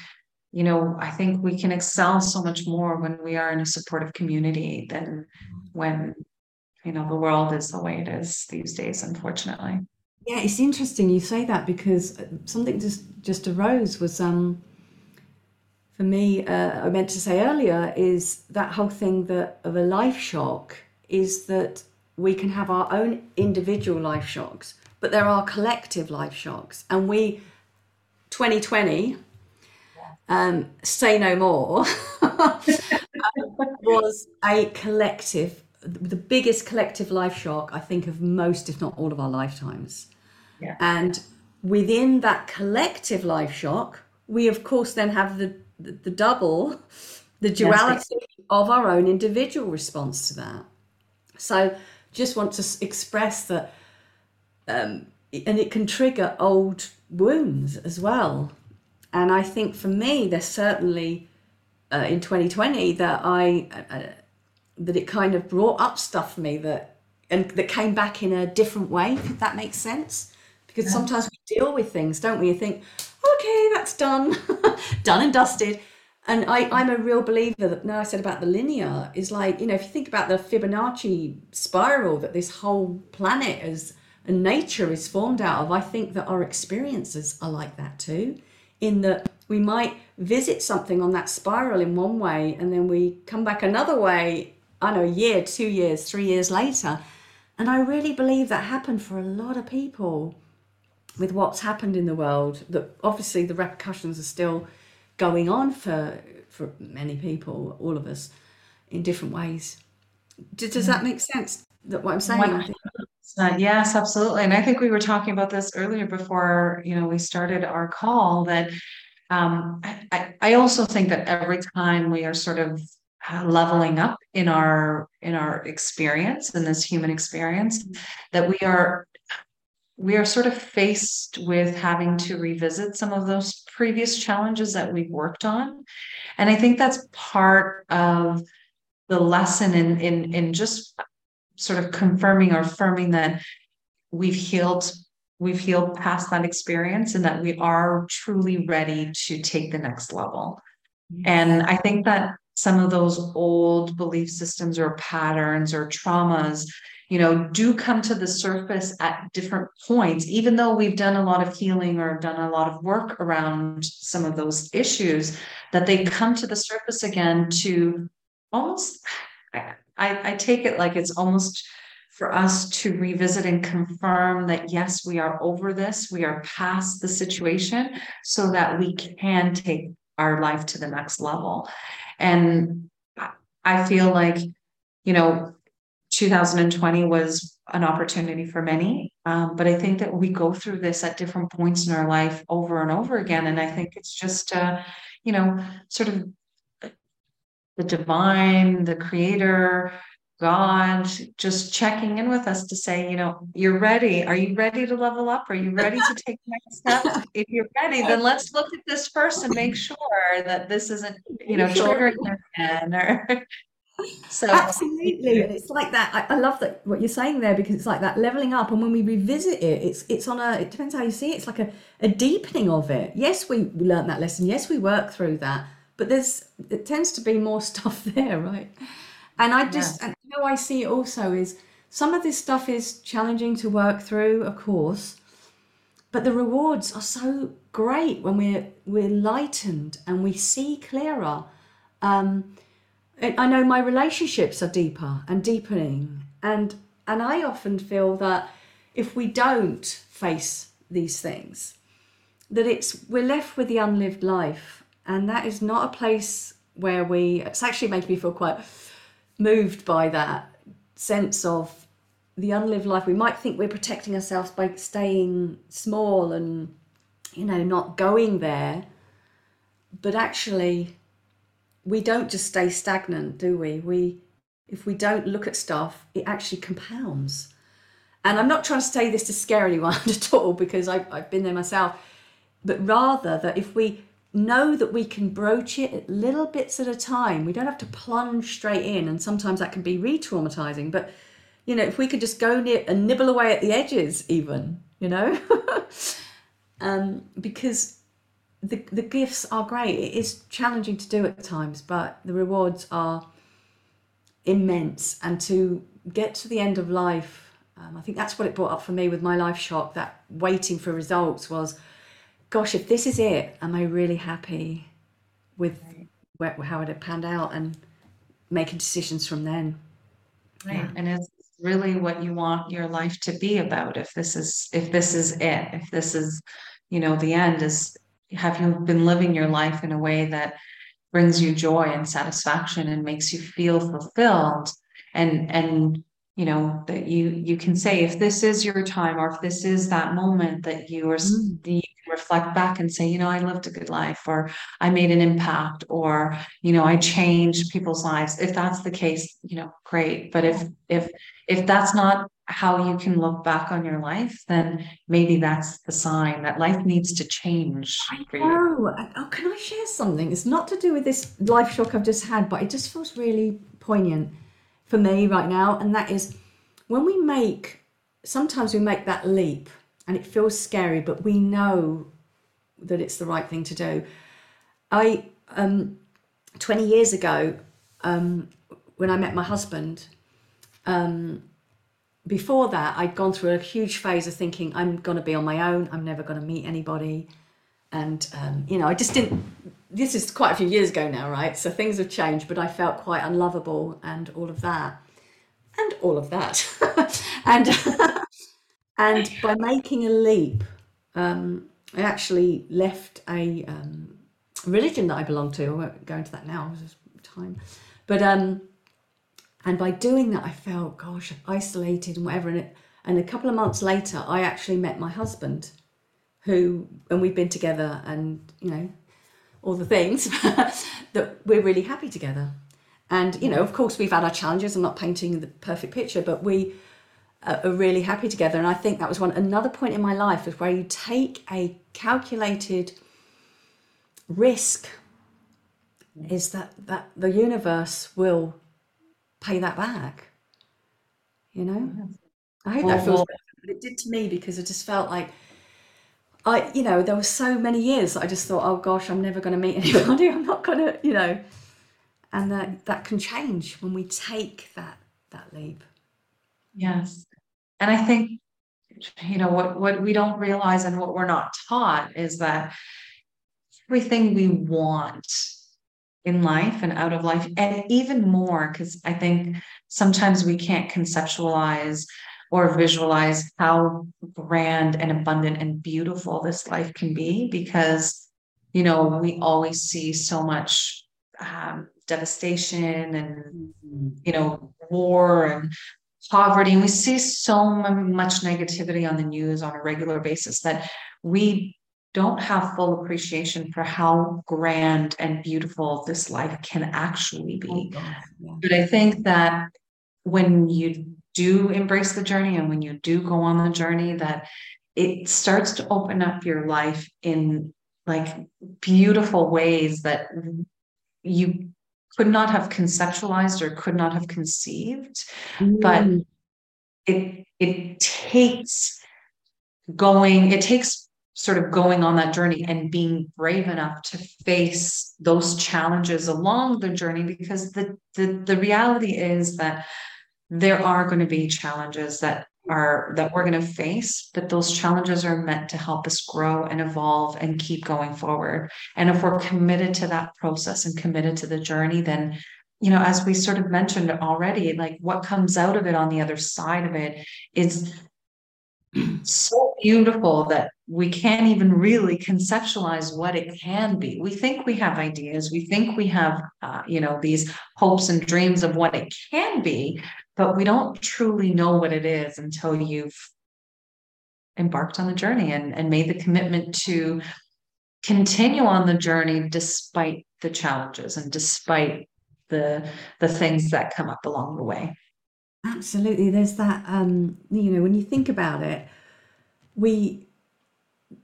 you know, I think we can excel so much more when we are in a supportive community than when, you know, the world is the way it is these days, unfortunately. Yeah, it's interesting you say that, because something just just arose was um. For me, uh, I meant to say earlier, is that whole thing that of a life shock is that we can have our own individual life shocks, but there are collective life shocks. And we, twenty twenty, um, say no more, was a collective, the biggest collective life shock, I think, of most, if not all of our lifetimes. Yeah. And within that collective life shock, we, of course, then have the the double, the duality of our own individual response to that. So just want to express that, um, and it can trigger old wounds as well. And I think for me, there's certainly uh, in twenty twenty that I, uh, that it kind of brought up stuff for me that, and that came back in a different way, if that makes sense. Because sometimes we deal with things, don't we? You think, okay, that's done, done and dusted. And I, I'm a real believer that, now I said about the linear, is like, you know, if you think about the Fibonacci spiral that this whole planet is, and nature is formed out of, I think that our experiences are like that too, in that we might visit something on that spiral in one way, and then we come back another way, I don't know, a year, two years, three years later. And I really believe that happened for a lot of people with what's happened in the world, that obviously the repercussions are still going on for for many people, all of us, in different ways. Does, does that make sense, that what I'm saying? Uh, yes, absolutely. And I think we were talking about this earlier before, you know, we started our call, that um, I, I also think that every time we are sort of leveling up in our in our experience, in this human experience, that we are we are sort of faced with having to revisit some of those previous challenges that we've worked on. And I think that's part of the lesson in, in, in just sort of confirming or affirming that we've healed, we've healed past that experience and that we are truly ready to take the next level. Mm-hmm. And I think that some of those old belief systems or patterns or traumas, you know, do come to the surface at different points, even though we've done a lot of healing or done a lot of work around some of those issues, that they come to the surface again to almost, I, I take it like it's almost for us to revisit and confirm that, yes, we are over this, we are past the situation so that we can take our life to the next level. And I feel like, you know, two thousand twenty was an opportunity for many, um, but I think that we go through this at different points in our life over and over again. And I think it's just, uh, you know, sort of the divine, the creator, God, just checking in with us to say, you know, you're ready. Are you ready to level up? Are you ready to take the next step? If you're ready, then let's look at this first and make sure that this isn't, you know, triggering them again or... So absolutely, and it's like that. I, I love that what you're saying there, because it's like that leveling up, and when we revisit it, it's it's on a, it depends how you see it, it's like a, a deepening of it. Yes, we learned that lesson, yes, we work through that, but there's, it tends to be more stuff there, right? And I just, yeah. And how I see it also is some of this stuff is challenging to work through, of course, but the rewards are so great when we're we're lightened and we see clearer. Um I know my relationships are deeper and deepening, and and I often feel that if we don't face these things, that it's, we're left with the unlived life, and that is not a place where we, it's actually made me feel quite moved by that sense of the unlived life. We might think we're protecting ourselves by staying small and, you know, not going there, but actually we don't just stay stagnant, do we? We, if we don't look at stuff, it actually compounds. And I'm not trying to say this to scare anyone at all, because I, I've been there myself, but rather that if we know that we can broach it at little bits at a time, we don't have to plunge straight in. And sometimes that can be re-traumatizing, but you know, if we could just go near and nibble away at the edges even, you know, um, because The, the gifts are great. It is challenging to do at times, but the rewards are immense. And to get to the end of life, um, I think that's what it brought up for me with my life shock, that waiting for results was, gosh, if this is it, am I really happy with right. where, how it had panned out, and making decisions from then. Right. Yeah. And it's really what you want your life to be about. If this is, if this is it, if this is, you know, the end is, have you been living your life in a way that brings you joy and satisfaction and makes you feel fulfilled? And, and, you know, that you, you can say, if this is your time, or if this is that moment that you are, you can reflect back and say, you know, I lived a good life, or I made an impact, or, you know, I changed people's lives. If that's the case, you know, great. But if, if, if that's not how you can look back on your life, then maybe that's the sign that life needs to change for you. Oh, oh, can I share something? It's not to do with this life shock I've just had, but it just feels really poignant for me right now. And that is, when we make, sometimes we make that leap and it feels scary, but we know that it's the right thing to do. I, um, twenty years ago, um, when I met my husband, um, before that, I'd gone through a huge phase of thinking, I'm going to be on my own. I'm never going to meet anybody. And, um, you know, I just didn't, this is quite a few years ago now, right? So things have changed, but I felt quite unlovable and all of that. And all of that. and and by making a leap, um, I actually left a um, religion that I belonged to. I won't go into that now, it's just time. But... Um, And by doing that, I felt, gosh, isolated and whatever. And, it, and a couple of months later, I actually met my husband, who, and we've been together and, you know, all the things that we're really happy together. And, you know, of course, we've had our challenges. I'm not painting the perfect picture, but we, uh, are really happy together. And I think that was one another point in my life was where you take a calculated risk, is that that the universe will pay that back, you know. I hope well, that feels well, better, but it did to me, because I just felt like I, you know, there were so many years that I just thought, oh gosh, I'm never going to meet anybody, I'm not going to, you know. And that that can change when we take that that leap. Yes. And I think, you know, what what we don't realize and what we're not taught is that everything we want in life and out of life, and even more, because I think sometimes we can't conceptualize or visualize how grand and abundant and beautiful this life can be, because, you know, we always see so much um, devastation and, you know, war and poverty. And we see so much negativity on the news on a regular basis that we don't have full appreciation for how grand and beautiful this life can actually be. But I think that when you do embrace the journey, and when you do go on the journey, that it starts to open up your life in like beautiful ways that you could not have conceptualized or could not have conceived. Mm. But it it takes going, it takes sort of going on that journey and being brave enough to face those challenges along the journey, because the the, the reality is that there are going to be challenges that are that we're going to face, but those challenges are meant to help us grow and evolve and keep going forward. And if we're committed to that process and committed to the journey, then, you know, as we sort of mentioned already, like what comes out of it on the other side of it is so beautiful that we can't even really conceptualize what it can be. We think we have ideas. We think we have, uh, you know, these hopes and dreams of what it can be, but we don't truly know what it is until you've embarked on the journey and, and made the commitment to continue on the journey despite the challenges and despite the, the things that come up along the way. Absolutely. There's that, um, you know, when you think about it, we,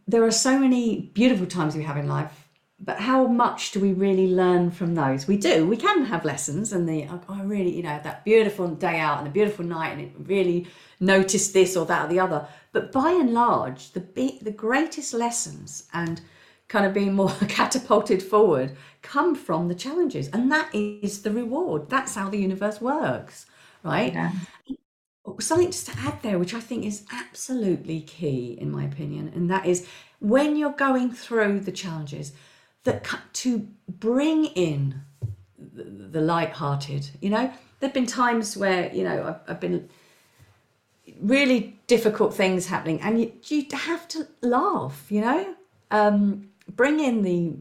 there are so many beautiful times we have in life, but how much do we really learn from those? We do, we can have lessons, and the, oh, I really, you know, that beautiful day out and a beautiful night, and it really noticed this or that or the other. But by and large, the big, the greatest lessons and kind of being more catapulted forward come from the challenges. And that is the reward. That's how the universe works. Right. Yeah. Something just to add there, which I think is absolutely key in my opinion, and that is when you're going through the challenges, that to bring in the, the light-hearted. You know, there've been times where, you know, I've, I've been really difficult things happening, and you, you have to laugh. You know, um, bring in the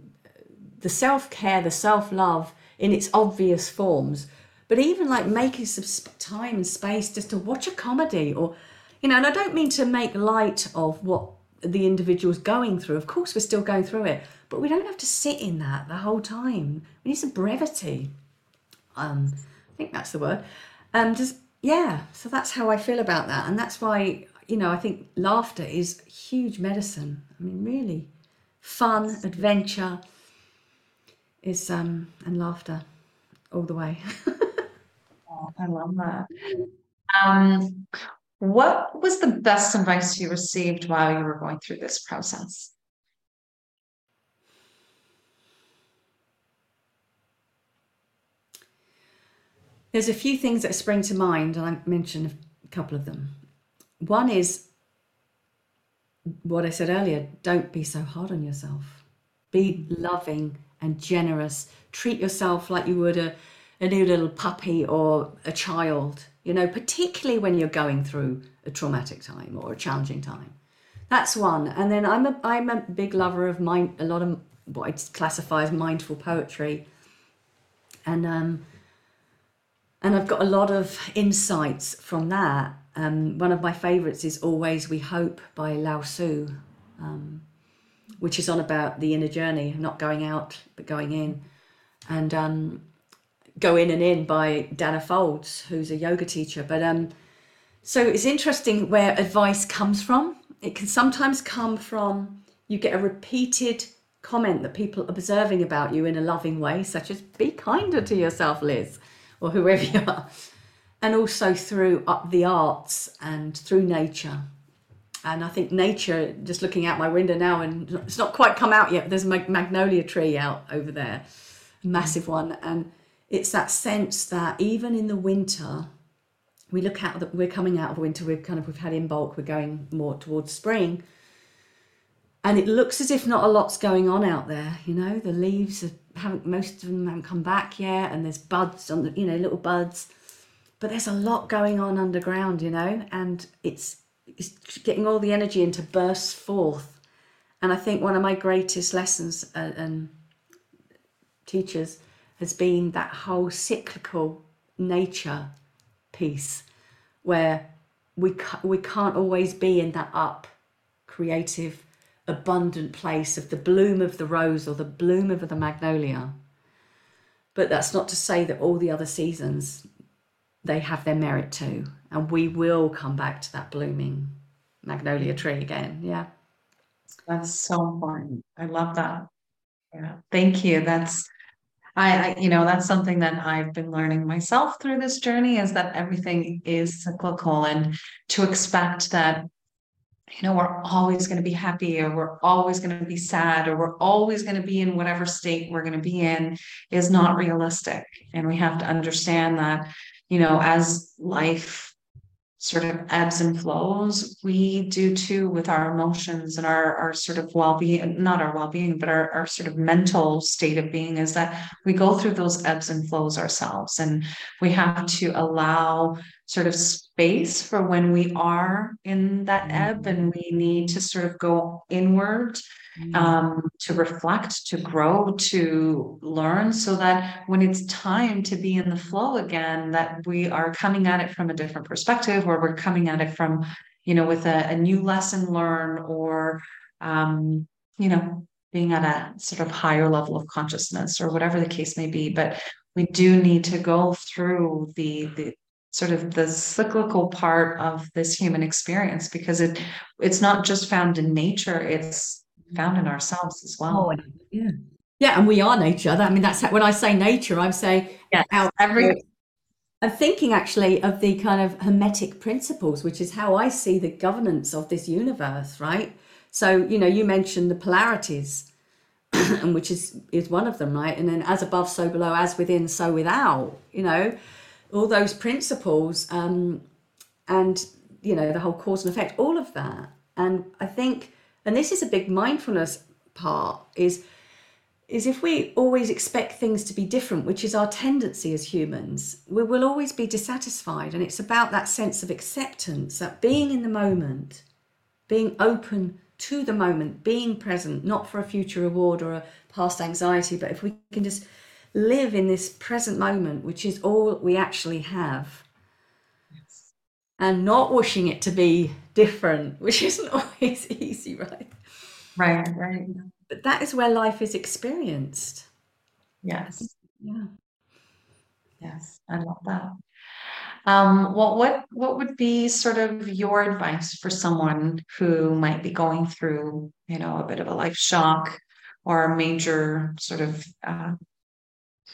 the self-care, the self-love in its obvious forms. But even like making some time and space just to watch a comedy, or, you know, and I don't mean to make light of what the individual's going through. Of course, we're still going through it, but we don't have to sit in that the whole time. We need some brevity. Um, I think that's the word. Um, just, yeah, so that's how I feel about that. And that's why, you know, I think laughter is huge medicine. I mean, really, fun, adventure is, um, and laughter all the way. I love that. Um, what was the best advice you received while you were going through this process? There's a few things that spring to mind, and I mentioned a couple of them. One is what I said earlier, don't be so hard on yourself. Be loving and generous. Treat yourself like you would a a new little puppy or a child, you know, particularly when you're going through a traumatic time or a challenging time. That's one. And then I'm a, I'm a big lover of mind, a lot of what I classify as mindful poetry. And um, and I've got a lot of insights from that. Um, one of my favorites is Always We Hope by Lao Tzu, um, which is on about the inner journey, not going out, but going in. And um, Go In and In by Dana Folds, who's a yoga teacher. But um, So it's interesting where advice comes from. It can sometimes come from, you get a repeated comment that people are observing about you in a loving way, such as, be kinder to yourself, Liz, or whoever you are. And also through the arts and through nature. And I think nature, just looking out my window now, and it's not quite come out yet, but there's a magnolia tree out over there, a massive one. And it's that sense that even in the winter, we look out, that we're coming out of winter, we've kind of, we've had in bulk, we're going more towards spring. And it looks as if not a lot's going on out there, you know, the leaves are, haven't, most of them haven't come back yet, and there's buds on the, you know, little buds, but there's a lot going on underground, you know, and it's, it's getting all the energy into bursts forth. And I think one of my greatest lessons uh, and teachers has been that whole cyclical nature piece, where we ca- we can't always be in that up, creative, abundant place of the bloom of the rose or the bloom of the magnolia. But that's not to say that all the other seasons, they have their merit too, and we will come back to that blooming magnolia tree again. Yeah, that's so important. I love that. Yeah, thank you. That's I, I you know, that's something that I've been learning myself through this journey, is that everything is cyclical, and to expect that, you know, we're always going to be happy, or we're always going to be sad, or we're always going to be in whatever state we're going to be in, is not realistic. And we have to understand that, you know, as life sort of ebbs and flows, we do too with our emotions and our, our sort of well-being, not our well-being, but our, our sort of mental state of being, is that we go through those ebbs and flows ourselves. And we have to allow sort of space for when we are in that ebb, and we need to sort of go inward, um, to reflect, to grow, to learn, so that when it's time to be in the flow again, that we are coming at it from a different perspective, or we're coming at it from, you know, with a, a new lesson learned, or, um, you know, being at a sort of higher level of consciousness, or whatever the case may be. But we do need to go through the, the, sort of the cyclical part of this human experience, because it it's not just found in nature, it's found in ourselves as well. Oh, yeah, yeah, and we are nature. I mean, that's how, when I say nature, I'm saying yes, our, every. I'm thinking actually of the kind of hermetic principles, which is how I see the governance of this universe, right? So, you know, you mentioned the polarities, and which is is one of them, right? And then as above, so below; as within, so without. You know, all those principles, um, and, you know, the whole cause and effect, all of that. And I think, and this is a big mindfulness part, is, is if we always expect things to be different, which is our tendency as humans, we will always be dissatisfied. And it's about that sense of acceptance, that being in the moment, being open to the moment, being present, not for a future reward or a past anxiety, but if we can just live in this present moment, which is all we actually have. Yes. And not wishing it to be different, which isn't always easy, right? Right, right. But that is where life is experienced. Yes. Yeah. Yes, I love that. Um, well, what, what would be sort of your advice for someone who might be going through, you know, a bit of a life shock, or a major sort of uh,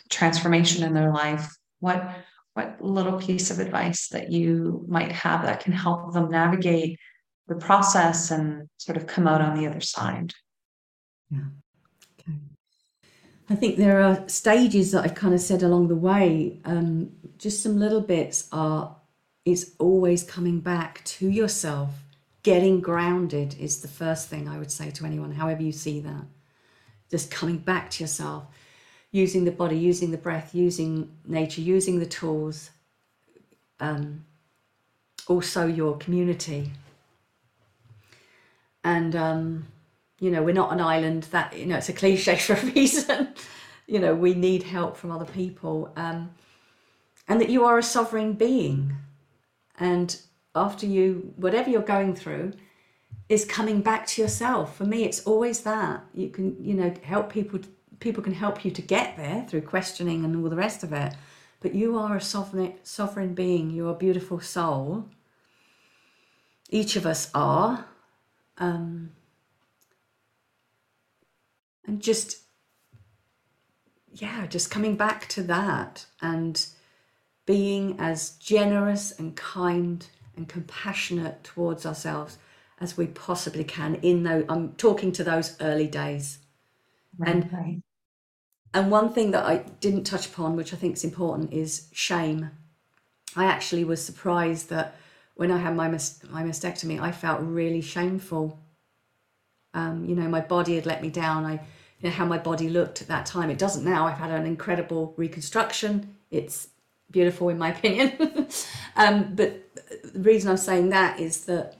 transformation in their life? What what little piece of advice that you might have that can help them navigate the process and sort of come out on the other side? Yeah. Okay. I think there are stages that I've kind of said along the way. Um, just some little bits are, it's always coming back to yourself. Getting grounded is the first thing I would say to anyone, however you see that. Just coming back to yourself. Using the body, using the breath, using nature, using the tools, um, also your community. And, um, you know, we're not an island. That, you know, it's a cliche for a reason. You know, we need help from other people. Um, and that you are a sovereign being. And after you, whatever you're going through, is coming back to yourself. For me, it's always that. You can, you know, help people to, people can help you to get there through questioning and all the rest of it, but you are a sovereign sovereign being. You're a beautiful soul, each of us are, um, and just, yeah, just coming back to that and being as generous and kind and compassionate towards ourselves as we possibly can in those, I'm talking to those early days. Right. And, and one thing that I didn't touch upon, which I think is important, is shame. I actually was surprised that when I had my, mis- my mastectomy, I felt really shameful. Um, you know, my body had let me down. I, you know, how my body looked at that time. It doesn't now. I've had an incredible reconstruction. It's beautiful in my opinion. um, but the reason I'm saying that is that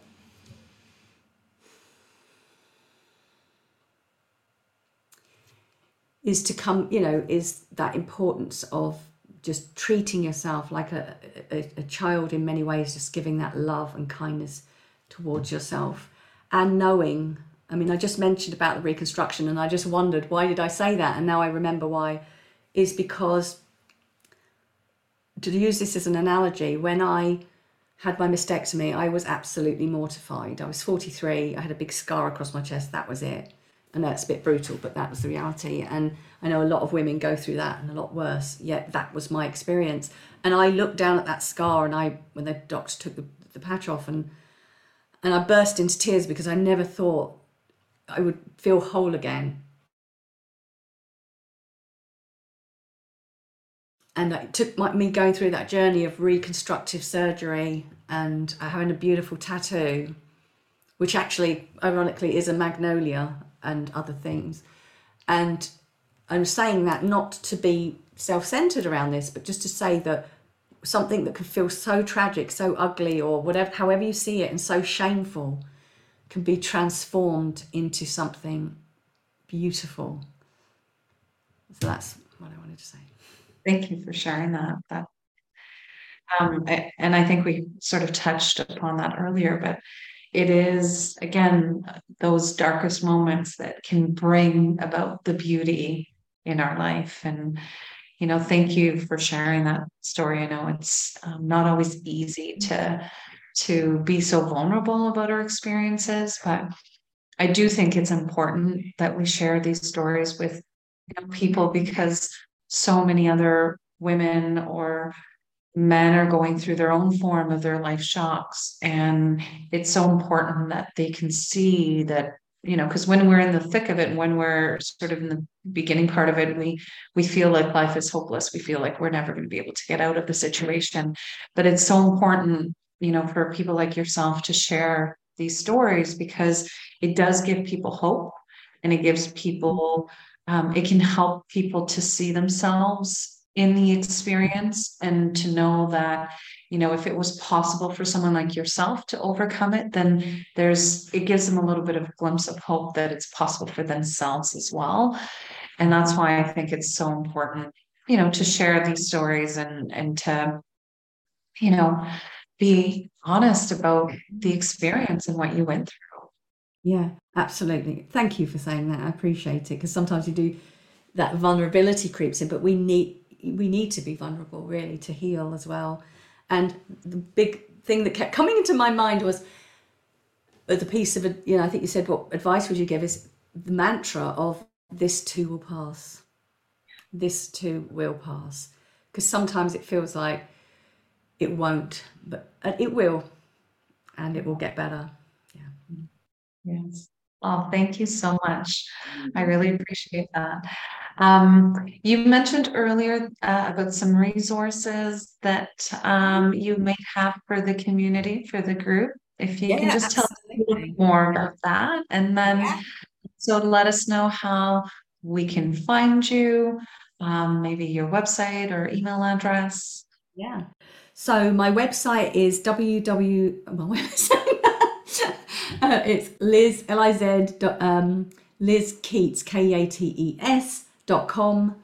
is to come, you know, is that importance of just treating yourself like a, a, a child in many ways, just giving that love and kindness towards yourself and knowing. I mean, I just mentioned about the reconstruction and I just wondered, why did I say that? And now I remember why. Is because, to use this as an analogy, when I had my mastectomy, I was absolutely mortified. I was forty-three, I had a big scar across my chest, that was it. I know it's a bit brutal, but that was the reality. And I know a lot of women go through that and a lot worse, yet that was my experience. And I looked down at that scar and I, when the doctor took the, the patch off and and I burst into tears because I never thought I would feel whole again. And it took my, me going through that journey of reconstructive surgery and having a beautiful tattoo, which actually, ironically, is a magnolia and other things. And I'm saying that not to be self-centered around this, but just to say that something that can feel so tragic, so ugly, or whatever, however you see it, and so shameful, can be transformed into something beautiful. So that's what I wanted to say. Thank you for sharing that. that um, I, and I think we sort of touched upon that earlier, but it is, again, those darkest moments that can bring about the beauty in our life. And, you know, thank you for sharing that story. I know it's um, not always easy to, to be so vulnerable about our experiences, but I do think it's important that we share these stories with, you know, people, because so many other women or men are going through their own form of their life shocks. And it's so important that they can see that, you know, because when we're in the thick of it, when we're sort of in the beginning part of it, we we feel like life is hopeless. We feel like we're never going to be able to get out of the situation. But it's so important, you know, for people like yourself to share these stories, because it does give people hope, and it gives people, um, it can help people to see themselves in the experience and to know that, you know, if it was possible for someone like yourself to overcome it, then there's, it gives them a little bit of a glimpse of hope that it's possible for themselves as well. And that's why I think it's so important, you know, to share these stories and, and to, you know, be honest about the experience and what you went through. Yeah, absolutely. Thank you for saying that. I appreciate it, because sometimes you do, that vulnerability creeps in, but we need, we need to be vulnerable really to heal as well. And the big thing that kept coming into my mind was the piece of, you know, I think you said, what advice would you give, is the mantra of this too will pass. This too will pass. Because sometimes it feels like it won't, but it will, and it will get better. Yeah. Yes. Oh, thank you so much. I really appreciate that. Um, you mentioned earlier uh, about some resources that um, you may have for the community, for the group. If you yeah, can just absolutely. Tell us a little more about that, and then yeah. so let us know how we can find you, um, maybe your website or email address. Yeah. So my website is www. Well, what am I saying? Uh, it's Liz, L I Z, um, Liz Keats, K E A T E S dot com.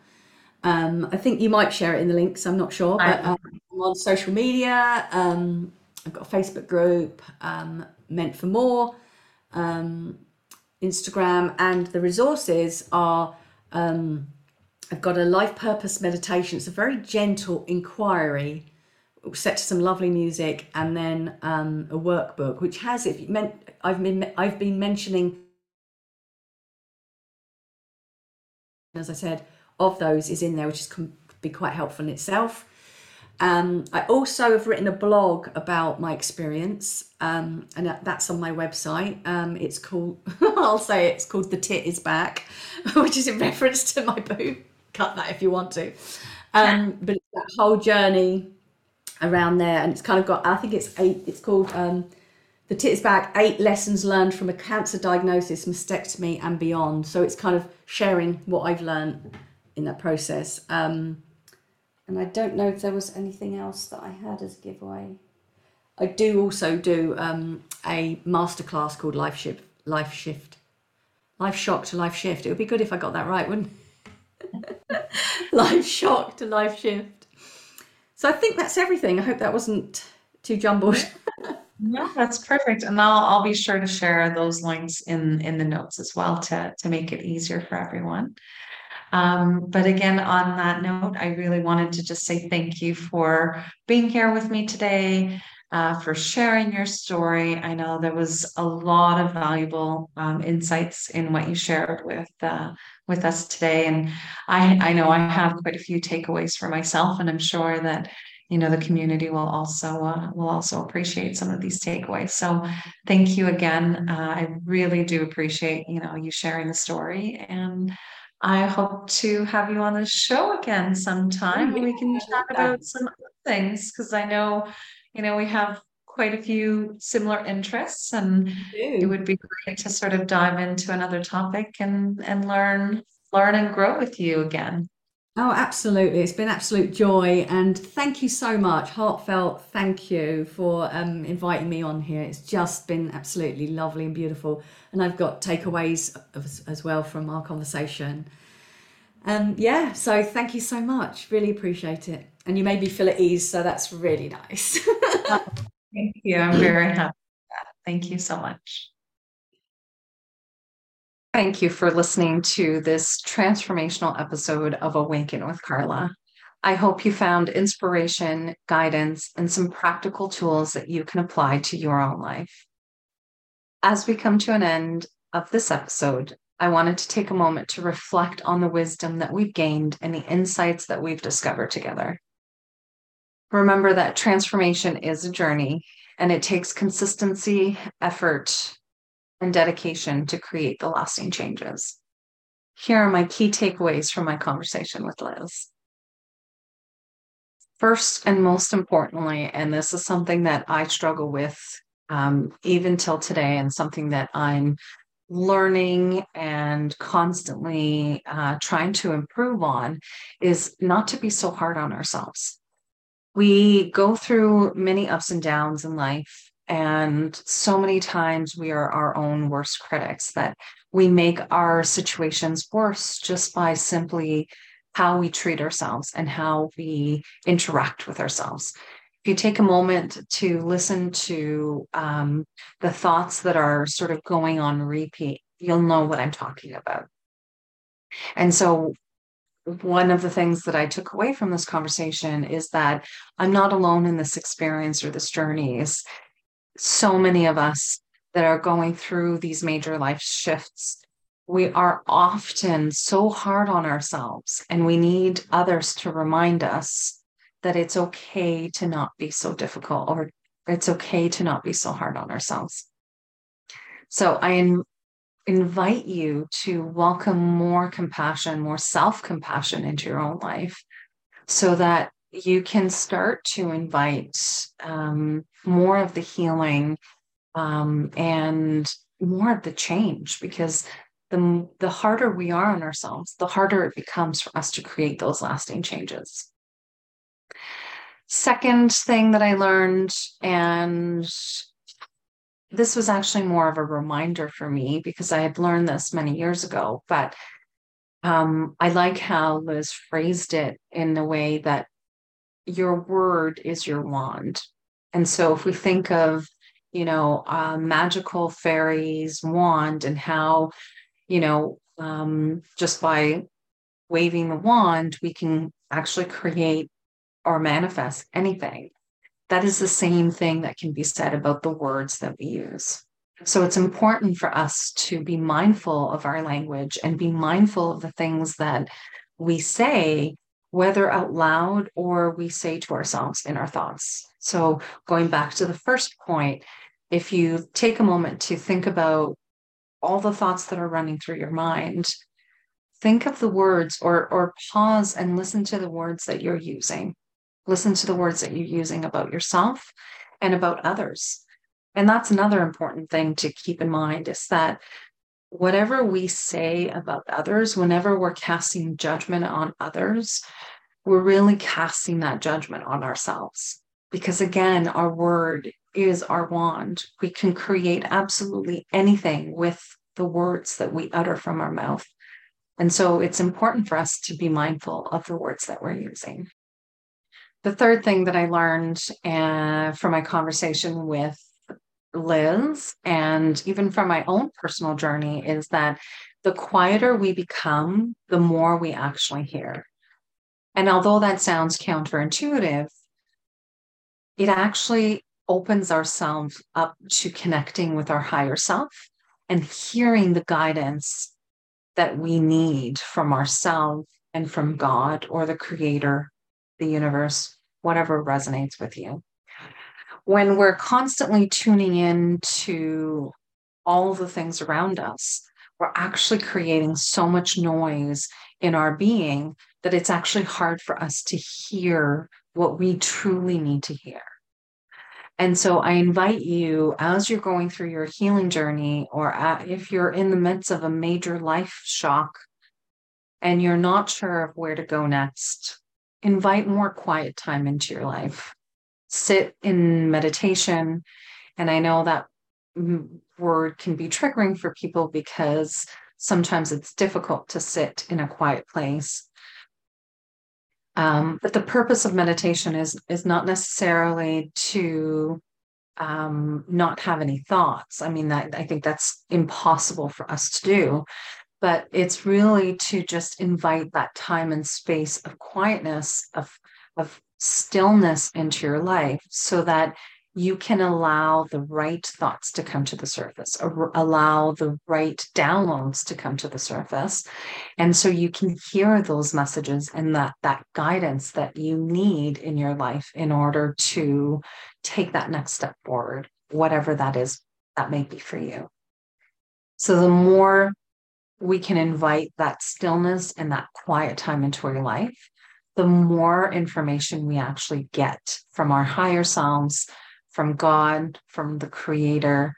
Um, I think you might share it in the links, I'm not sure, but um, I'm on social media. Um, I've got a Facebook group, um, Meant for More, um, Instagram, and the resources are, um, I've got a life purpose meditation. It's a very gentle inquiry set to some lovely music, and then um, a workbook, which has, if you meant, I've been I've been mentioning, as I said, of those is in there, which is can be quite helpful in itself. Um, I also have written a blog about my experience, um, and that's on my website. Um, it's called, I'll say it, it's called The Tit Is Back, which is in reference to my boob. Cut that if you want to. Um, but it's that whole journey around there, and it's kind of got, I think it's eight, it's called um, The Tit Is Back, Eight Lessons Learned from a Cancer Diagnosis, Mastectomy and Beyond. So it's kind of sharing what I've learned in that process. Um, And I don't know if there was anything else that I had as a giveaway. I do also do um, a masterclass called Life Shift, Life Shift, Life Shock to Life Shift. It would be good if I got that right, wouldn't it? Life Shock to Life Shift. So I think that's everything. I hope that wasn't too jumbled. No, that's perfect. And I'll I'll be sure to share those links in, in the notes as well to, to make it easier for everyone. Um, but again, on that note, I really wanted to just say thank you for being here with me today, uh, for sharing your story. I know there was a lot of valuable um, insights in what you shared with uh, with us today. And I, I know I have quite a few takeaways for myself, and I'm sure that, you know, the community will also uh, will also appreciate some of these takeaways. So thank you again. Uh, I really do appreciate, you know, you sharing the story, and I hope to have you on the show again sometime. We can chat about some other things, because I know, you know, we have quite a few similar interests, and it would be great to sort of dive into another topic and, and learn, learn and grow with you again. Oh, absolutely. It's been absolute joy. And thank you so much. Heartfelt thank you for um, inviting me on here. It's just been absolutely lovely and beautiful. And I've got takeaways as, as well from our conversation. Um, yeah, so thank you so much. Really appreciate it. And you made me feel at ease, so that's really nice. Thank you. I'm very happy with that. Thank you so much. Thank you for listening to this transformational episode of Awaken with Carla. I hope you found inspiration, guidance, and some practical tools that you can apply to your own life. As we come to an end of this episode, I wanted to take a moment to reflect on the wisdom that we've gained and the insights that we've discovered together. Remember that transformation is a journey, and it takes consistency, effort, and dedication to create the lasting changes. Here are my key takeaways from my conversation with Liz. First and most importantly, and this is something that I struggle with um, even till today, and something that I'm learning and constantly uh, trying to improve on, is not to be so hard on ourselves. We go through many ups and downs in life, and so many times we are our own worst critics, that we make our situations worse just by simply how we treat ourselves and how we interact with ourselves. If you take a moment to listen to um, the thoughts that are sort of going on repeat, you'll know what I'm talking about. And so one of the things that I took away from this conversation is that I'm not alone in this experience or this journey. It's so many of us that are going through these major life shifts, we are often so hard on ourselves, and we need others to remind us that it's okay to not be so difficult, or it's okay to not be so hard on ourselves. So I in- invite you to welcome more compassion, more self-compassion into your own life, so that you can start to invite um, more of the healing um, and more of the change, because the, the harder we are on ourselves, the harder it becomes for us to create those lasting changes. Second thing that I learned, and this was actually more of a reminder for me because I had learned this many years ago, but um, I like how Liz phrased it in the way that your word is your wand. And so if we think of, you know, uh, magical fairy's wand, and how, you know, um, just by waving the wand, we can actually create or manifest anything. That is the same thing that can be said about the words that we use. So it's important for us to be mindful of our language and be mindful of the things that we say, whether out loud or we say to ourselves in our thoughts. So going back to the first point, if you take a moment to think about all the thoughts that are running through your mind, think of the words or, or pause and listen to the words that you're using. Listen to the words that you're using about yourself and about others. And that's another important thing to keep in mind, is that whatever we say about others, whenever we're casting judgment on others, we're really casting that judgment on ourselves. Because again, our word is our wand. We can create absolutely anything with the words that we utter from our mouth. And so it's important for us to be mindful of the words that we're using. The third thing that I learned uh, from my conversation with Liz, and even from my own personal journey, is that the quieter we become, the more we actually hear. And although that sounds counterintuitive, it actually opens ourselves up to connecting with our higher self and hearing the guidance that we need from ourselves and from God or the Creator, the universe, whatever resonates with you. When we're constantly tuning in to all the things around us, we're actually creating so much noise in our being that it's actually hard for us to hear what we truly need to hear. And so I invite you, as you're going through your healing journey, or if you're in the midst of a major life shock and you're not sure of where to go next, invite more quiet time into your life. Sit in meditation. And I know that word can be triggering for people because sometimes it's difficult to sit in a quiet place. Um, but the purpose of meditation is, is not necessarily to um, not have any thoughts. I mean, that, I think that's impossible for us to do. But it's really to just invite that time and space of quietness, of, of stillness into your life, so that you can allow the right thoughts to come to the surface, or allow the right downloads to come to the surface. And so you can hear those messages and that, that guidance that you need in your life in order to take that next step forward, whatever that is, that may be for you. So the more we can invite that stillness and that quiet time into our life, the more information we actually get from our higher selves, from God, from the Creator.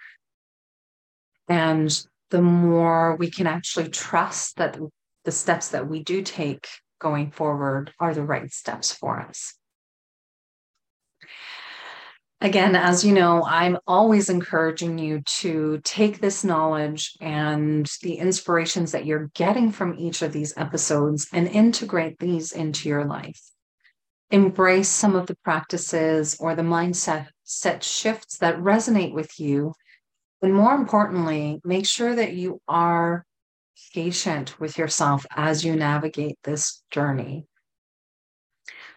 And the more we can actually trust that the steps that we do take going forward are the right steps for us. Again, as you know, I'm always encouraging you to take this knowledge and the inspirations that you're getting from each of these episodes and integrate these into your life. Embrace some of the practices or the mindset set shifts that resonate with you. And more importantly, make sure that you are patient with yourself as you navigate this journey.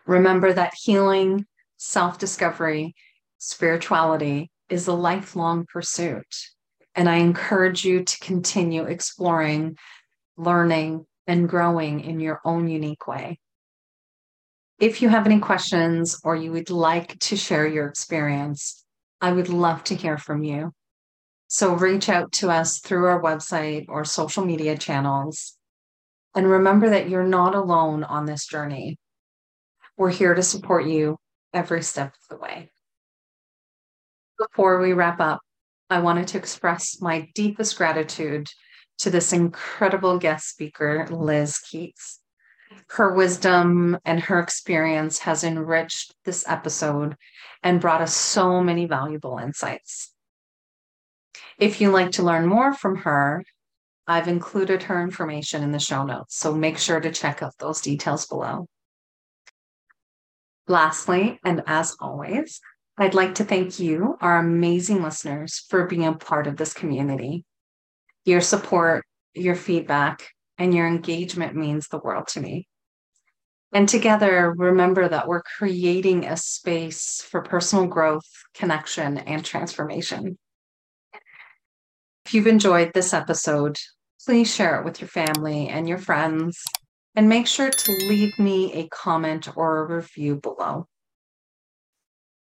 Remember that healing, self-discovery, spirituality is a lifelong pursuit, and I encourage you to continue exploring, learning, and growing in your own unique way. If you have any questions or you would like to share your experience, I would love to hear from you. So reach out to us through our website or social media channels. And remember that you're not alone on this journey. We're here to support you every step of the way. Before we wrap up, I wanted to express my deepest gratitude to this incredible guest speaker, Liz Keats. Her wisdom and her experience has enriched this episode and brought us so many valuable insights. If you'd like to learn more from her, I've included her information in the show notes, so make sure to check out those details below. Lastly, and as always, I'd like to thank you, our amazing listeners, for being a part of this community. Your support, your feedback, and your engagement means the world to me. And together, remember that we're creating a space for personal growth, connection, and transformation. If you've enjoyed this episode, please share it with your family and your friends, and make sure to leave me a comment or a review below.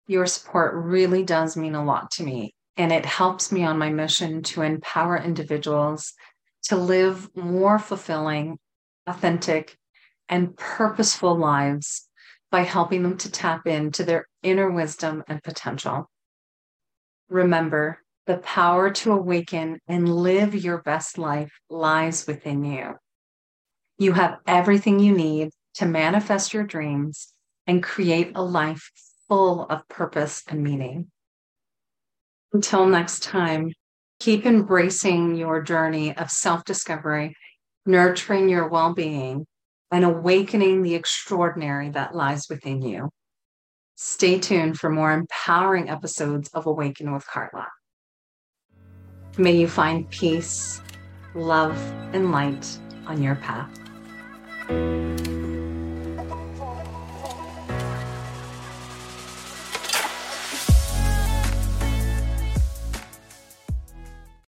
Your support really does mean a lot to me, and it helps me on my mission to empower individuals to live more fulfilling, authentic, and purposeful lives by helping them to tap into their inner wisdom and potential. Remember, the power to awaken and live your best life lies within you. You have everything you need to manifest your dreams and create a life full of purpose and meaning. Until next time, keep embracing your journey of self-discovery, nurturing your well-being, and awakening the extraordinary that lies within you. Stay tuned for more empowering episodes of Awaken with Carla. May you find peace, love, and light on your path.